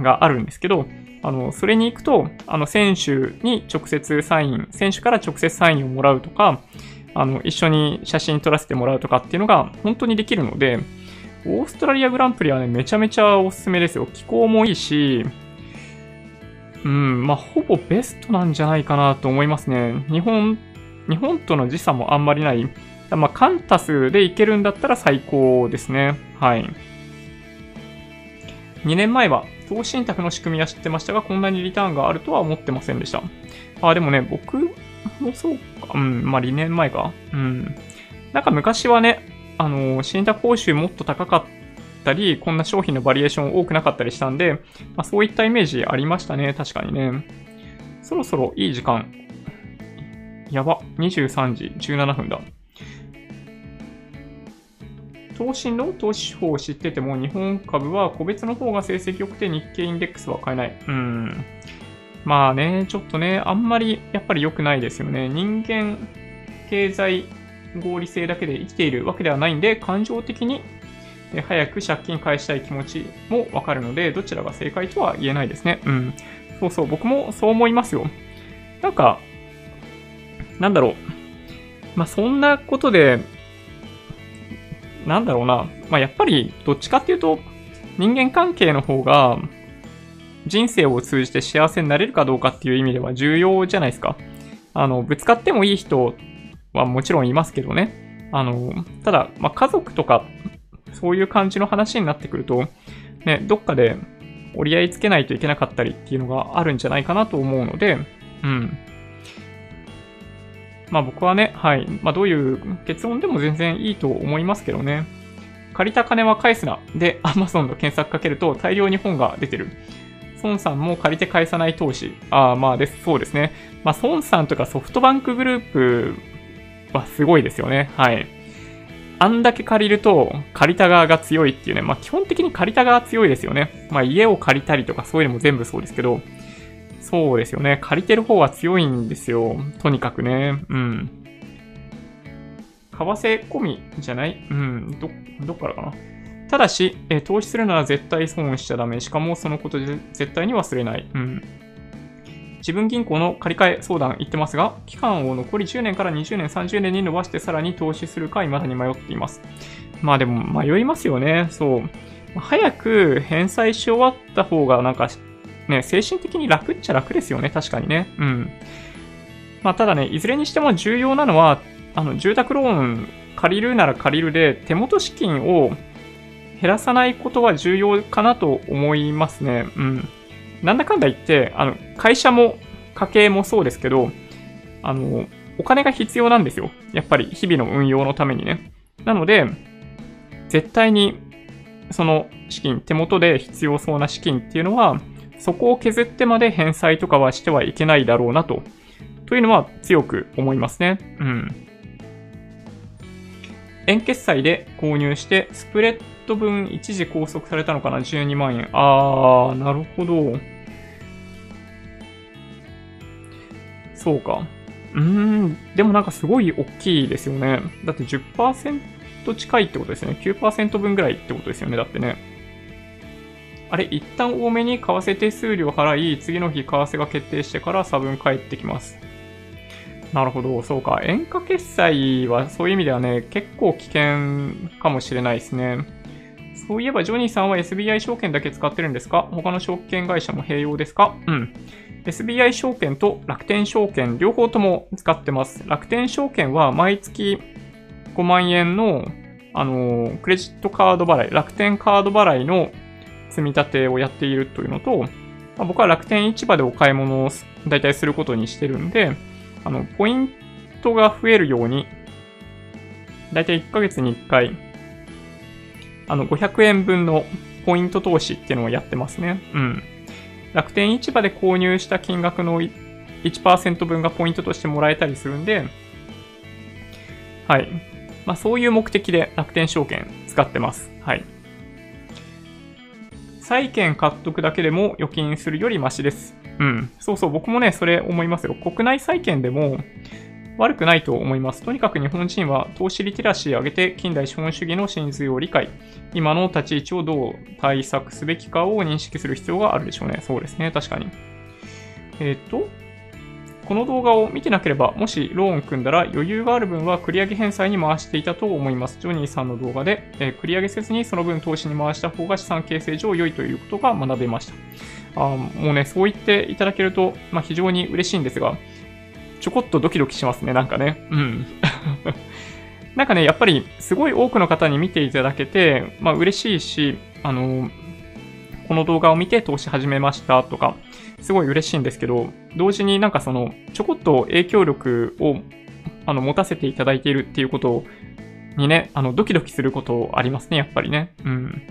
があるんですけど、あの、それに行くと、あの、選手に直接サイン、選手から直接サインをもらうとか、あの、一緒に写真撮らせてもらうとかっていうのが本当にできるので、オーストラリアグランプリはね、めちゃめちゃおすすめですよ。気候もいいし、うん、まあ、ほぼベストなんじゃないかなと思いますね。日本、日本との時差もあんまりない。まあ、カンタスで行けるんだったら最高ですね。はい。にねんまえは、投資信託の仕組みは知ってましたが、こんなにリターンがあるとは思ってませんでした。あ、でもね、僕もそうか。うん、まあ、にねんまえか。うん。なんか昔はね、あの、信託報酬もっと高かったり、こんな商品のバリエーション多くなかったりしたんで、まあ、そういったイメージありましたね。確かにね。そろそろいい時間。やば。にじゅうさんじじゅうななふんだ。投資の投資手法を知ってても日本株は個別の方が成績良くて日経インデックスは買えない。うん。まあね、ちょっとね、あんまりやっぱり良くないですよね。人間、経済、合理性だけで生きているわけではないんで、感情的に早く借金返したい気持ちもわかるので、どちらが正解とは言えないですね。うん。そうそう、僕もそう思いますよ。なんか、なんだろう。まあそんなことで、なんだろうな。まあ、やっぱり、どっちかっていうと、人間関係の方が、人生を通じて幸せになれるかどうかっていう意味では重要じゃないですか。あの、ぶつかってもいい人はもちろんいますけどね。あの、ただ、まあ、家族とか、そういう感じの話になってくると、ね、どっかで折り合いつけないといけなかったりっていうのがあるんじゃないかなと思うので、うん。まあ僕はね、はい。まあどういう結論でも全然いいと思いますけどね。借りた金は返すな。で、Amazon の検索かけると大量に本が出てる。孫さんも借りて返さない投資。ああ、まあです。そうですね。まあ孫さんとかソフトバンクグループはすごいですよね。はい。あんだけ借りると借りた側が強いっていうね。まあ基本的に借りた側強いですよね。まあ家を借りたりとかそういうのも全部そうですけど。そうですよね。借りてる方は強いんですよ。とにかくね。うん。為替込みじゃない？うん。ど、どっからかな。ただし、え、投資するなら絶対損しちゃダメ。しかもそのことで絶対に忘れない。うん。自分銀行の借り換え相談言ってますが、期間を残りじゅうねんからにじゅうねんさんじゅうねんに伸ばしてさらに投資するか未だに迷っています。まあでも迷いますよね。そう。早く返済し終わった方がなんか、ね、精神的に楽っちゃ楽ですよね。確かにね。うん。まあ、ただね、いずれにしても重要なのは、あの、住宅ローン借りるなら借りるで、手元資金を減らさないことは重要かなと思いますね。うん。なんだかんだ言って、あの、会社も家計もそうですけど、あの、お金が必要なんですよ。やっぱり日々の運用のためにね。なので、絶対に、その資金、手元で必要そうな資金っていうのは、そこを削ってまで返済とかはしてはいけないだろうなと。というのは強く思いますね。うん。円決済で購入して、スプレッド分一時拘束されたのかな？ じゅうにまんえん。あー、なるほど。そうか。うーん、でもなんかすごい大きいですよね。だって じゅっパーセントと近いってことですよね。 きゅうパーセント 分ぐらいってことですよね。だってね、あれ一旦多めに為替手数料払い、次の日為替が決定してから差分返ってきます。なるほど、そうか。円価決済はそういう意味ではね、結構危険かもしれないですね。そういえばジョニーさんは エスビーアイ 証券だけ使ってるんですか？他の証券会社も併用ですか？うん。エスビーアイ 証券と楽天証券両方とも使ってます。楽天証券は毎月ごまんえんの、あのー、クレジットカード払い、楽天カード払いの積み立てをやっているというのと、まあ、僕は楽天市場でお買い物をだいたいすることにしてるんで、あの、ポイントが増えるように、だいたいいっかげつにいっかい、あの、ごひゃくえんぶんのポイント投資っていうのをやってますね。うん。楽天市場で購入した金額の いちパーセントぶんがポイントとしてもらえたりするんで、はい。まあ、そういう目的で楽天証券使ってます。はい。債券買っとくだけでも預金するよりマシです。うん、そうそう、僕もね、それ思いますよ。国内債券でも悪くないと思います。とにかく日本人は投資リテラシーを上げて、近代資本主義の真髄を理解、今の立ち位置をどう対策すべきかを認識する必要があるでしょうね。そうですね、確かに。えっと、この動画を見てなければ、もしローン組んだら余裕がある分は繰り上げ返済に回していたと思います。ジョニーさんの動画で、えー、繰り上げせずにその分投資に回した方が資産形成上良いということが学べました。あもうね、そう言っていただけると、まあ、非常に嬉しいんですが、ちょこっとドキドキしますね、なんかね。うん。なんかね、やっぱりすごい多くの方に見ていただけて、まあ嬉しいし、あの、この動画を見て投資始めましたとか、すごい嬉しいんですけど、同時になんかその、ちょこっと影響力をあの持たせていただいているっていうことにね、あの、ドキドキすることありますね、やっぱりね。うん。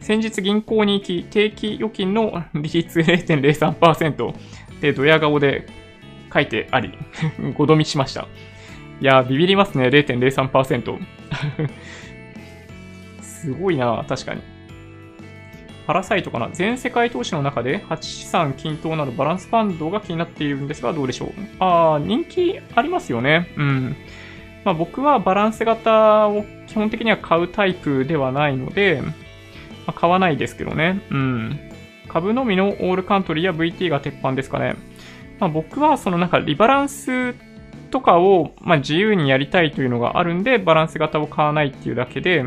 先日銀行に行き、定期預金の利率 ゼロてんゼロさんパーセント でドヤ顔で書いてあり、ごどみしました。いやー、ビビりますね、ゼロてんゼロさんパーセント 。すごいな、確かに。パラサイトかな。全世界投資の中ではちしさん均等などバランスファンドが気になっているんですが、どうでしょう。あー、人気ありますよね。うん。まあ僕はバランス型を基本的には買うタイプではないので、買わないですけどね。うん。株のみのオールカントリーや ブイティー が鉄板ですかね。まあ、僕はそのなんかリバランスとかをまあ自由にやりたいというのがあるんで、バランス型を買わないっていうだけで、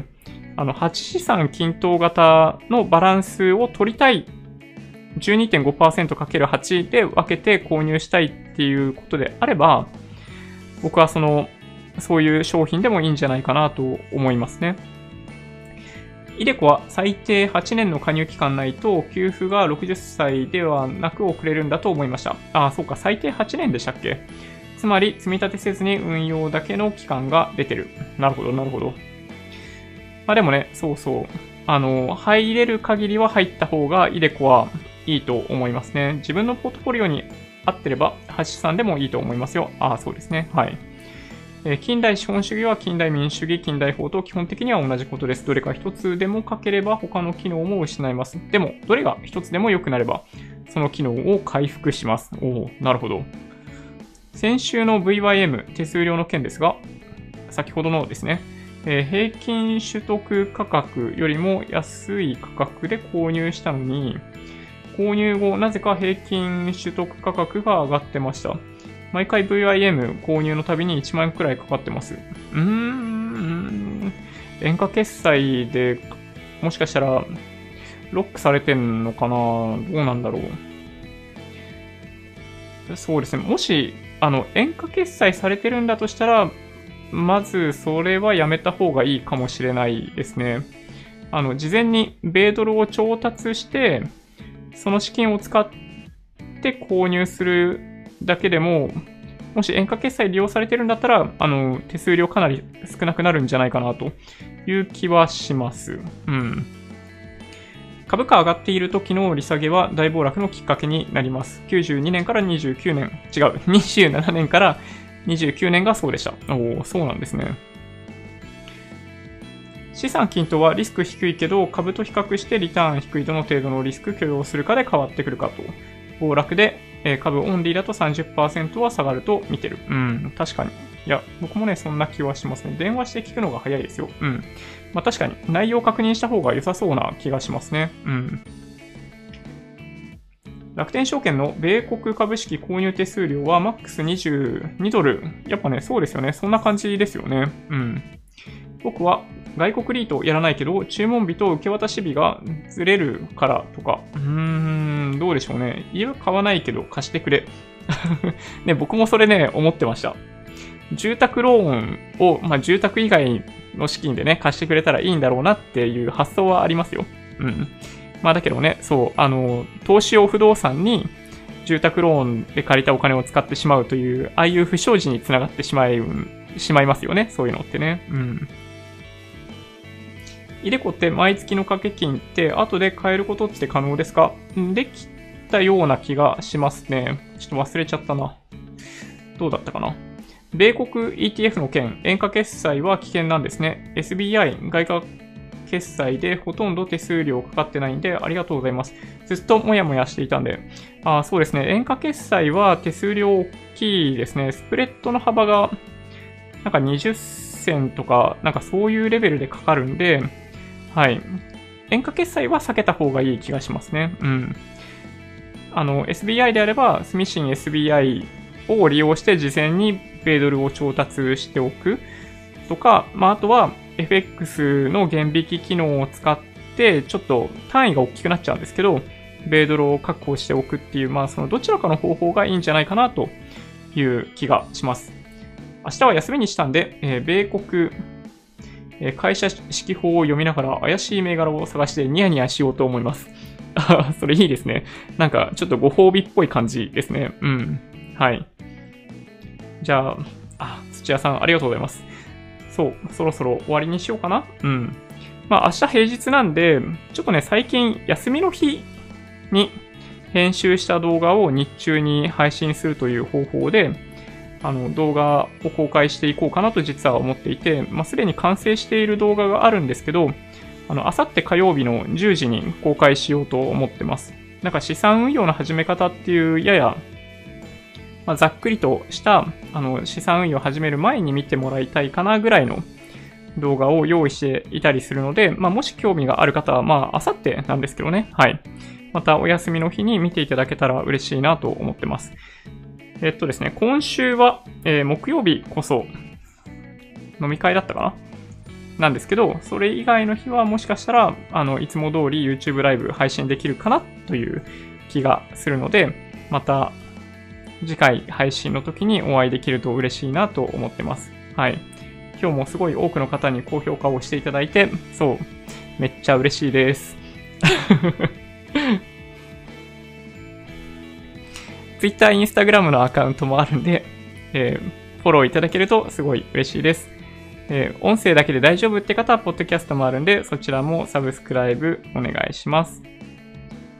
あのはちしさん均等型のバランスを取りたい じゅうにてんごパーセントかけるはち で分けて購入したいっていうことであれば、僕はそのそういう商品でもいいんじゃないかなと思いますね。イデコは最低はちねんの加入期間ないと給付がろくじゅっさいではなく遅れるんだと思いました。ああ、そうか、最低はちねんでしたっけ？つまり、積み立てせずに運用だけの期間が出てる。なるほど、なるほど。まあでもね、そうそう。あの、入れる限りは入った方がイデコはいいと思いますね。自分のポートフォリオに合ってれば、はちしさんでもいいと思いますよ。ああ、そうですね。はい。近代資本主義は近代民主主義、近代法と基本的には同じことです。どれか一つでも欠ければ他の機能も失います。でも、どれが一つでも良くなれば、その機能を回復します。おー、なるほど。先週の ブイワイエム 手数料の件ですが、先ほどのですね、えー、平均取得価格よりも安い価格で購入したのに、購入後、なぜか平均取得価格が上がってました。毎回 ブイワイエム 購入のたびにいちまんえんくらいかかってます。うーん。円価決済でもしかしたらロックされてんのかな？どうなんだろう。そうですね。もし、あの、円価決済されてるんだとしたら、まずそれはやめた方がいいかもしれないですね。あの、事前に米ドルを調達して、その資金を使って購入するだけでも、もし円価決済利用されてるんだったら、あの、手数料かなり少なくなるんじゃないかなという気はします。うん。株価上がっている時の利下げは大暴落のきっかけになります。きゅうじゅうにねんからにじゅうきゅうねん、違う、にじゅうななねんからにじゅうきゅうねんがそうでした。おお、そうなんですね。資産均等はリスク低いけど、株と比較してリターン低いどの程度のリスク許容するかで変わってくるかと。暴落で株オンリーだと さんじゅっパーセント は下がると見てる。うん、確かに。いや、僕もね、そんな気はしますね。電話して聞くのが早いですよ。うん。まあ確かに、内容確認した方が良さそうな気がしますね。うん。楽天証券の米国株式購入手数料はマックスにじゅうにドル。やっぱね、そうですよね。そんな感じですよね。うん。僕は外国リートやらないけど、注文日と受け渡し日がずれるからとか。うーん、どうでしょうね。家は買わないけど貸してくれ。ね、僕もそれね、思ってました。住宅ローンを、まあ、住宅以外の資金でね、貸してくれたらいいんだろうなっていう発想はありますよ。うん。まあだけどね、そう、あの、投資用不動産に住宅ローンで借りたお金を使ってしまうという、ああいう不祥事につながってしまい、しまいますよね、そういうのってね。うん。イデコって毎月の掛け金って後で買えることって可能ですか？できたような気がしますね。ちょっと忘れちゃったな。どうだったかな。米国 イーティーエフ の件、円価決済は危険なんですね。エスビーアイ、外貨決済でほとんど手数料かかってないんでありがとうございます。ずっともやもやしていたんで。ああ、そうですね。円価決済は手数料大きいですね。スプレッドの幅がなんかにじゅっせんとか、なんかそういうレベルでかかるんで、はい。円価決済は避けた方がいい気がしますね。うん。あの、エスビーアイ であれば、スミシン エスビーアイ を利用して事前に米ドルを調達しておくとか、まあ、あとは エフエックス の減引機能を使って、ちょっと単位が大きくなっちゃうんですけど、米ドルを確保しておくっていう、まあ、そのどちらかの方法がいいんじゃないかなという気がします。明日は休みにしたんで、えー、米国、会社式法を読みながら怪しい銘柄を探してニヤニヤしようと思います。それいいですね。なんかちょっとご褒美っぽい感じですね。うん。はい。じゃあ、あ、土屋さんありがとうございます。そう、そろそろ終わりにしようかな。うん。まあ明日平日なんで、ちょっとね、最近休みの日に編集した動画を日中に配信するという方法で、あの動画を公開していこうかなと実は思っていて、まあ、すでに完成している動画があるんですけど、あの、あさって火曜日のじゅうじに公開しようと思ってます。なんか資産運用の始め方っていうやや、まあ、ざっくりとしたあの資産運用を始める前に見てもらいたいかなぐらいの動画を用意していたりするので、まあ、もし興味がある方は、まあ、あさってなんですけどね。はい。またお休みの日に見ていただけたら嬉しいなと思ってます。えっとですね、今週は、えー、木曜日こそ飲み会だったかななんですけど、それ以外の日はもしかしたら、あの、いつも通り YouTube ライブ配信できるかなという気がするので、また次回配信の時にお会いできると嬉しいなと思ってます。はい。今日もすごい多くの方に高評価をしていただいて、そう、めっちゃ嬉しいです。Twitter、Instagram のアカウントもあるんで、えー、フォローいただけるとすごい嬉しいです。えー、音声だけで大丈夫って方は、ポッドキャストもあるんで、そちらもサブスクライブお願いします。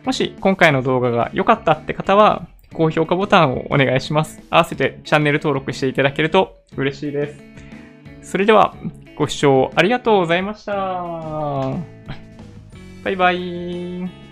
もし、今回の動画が良かったって方は、高評価ボタンをお願いします。合わせてチャンネル登録していただけると嬉しいです。それでは、ご視聴ありがとうございました。バイバイ。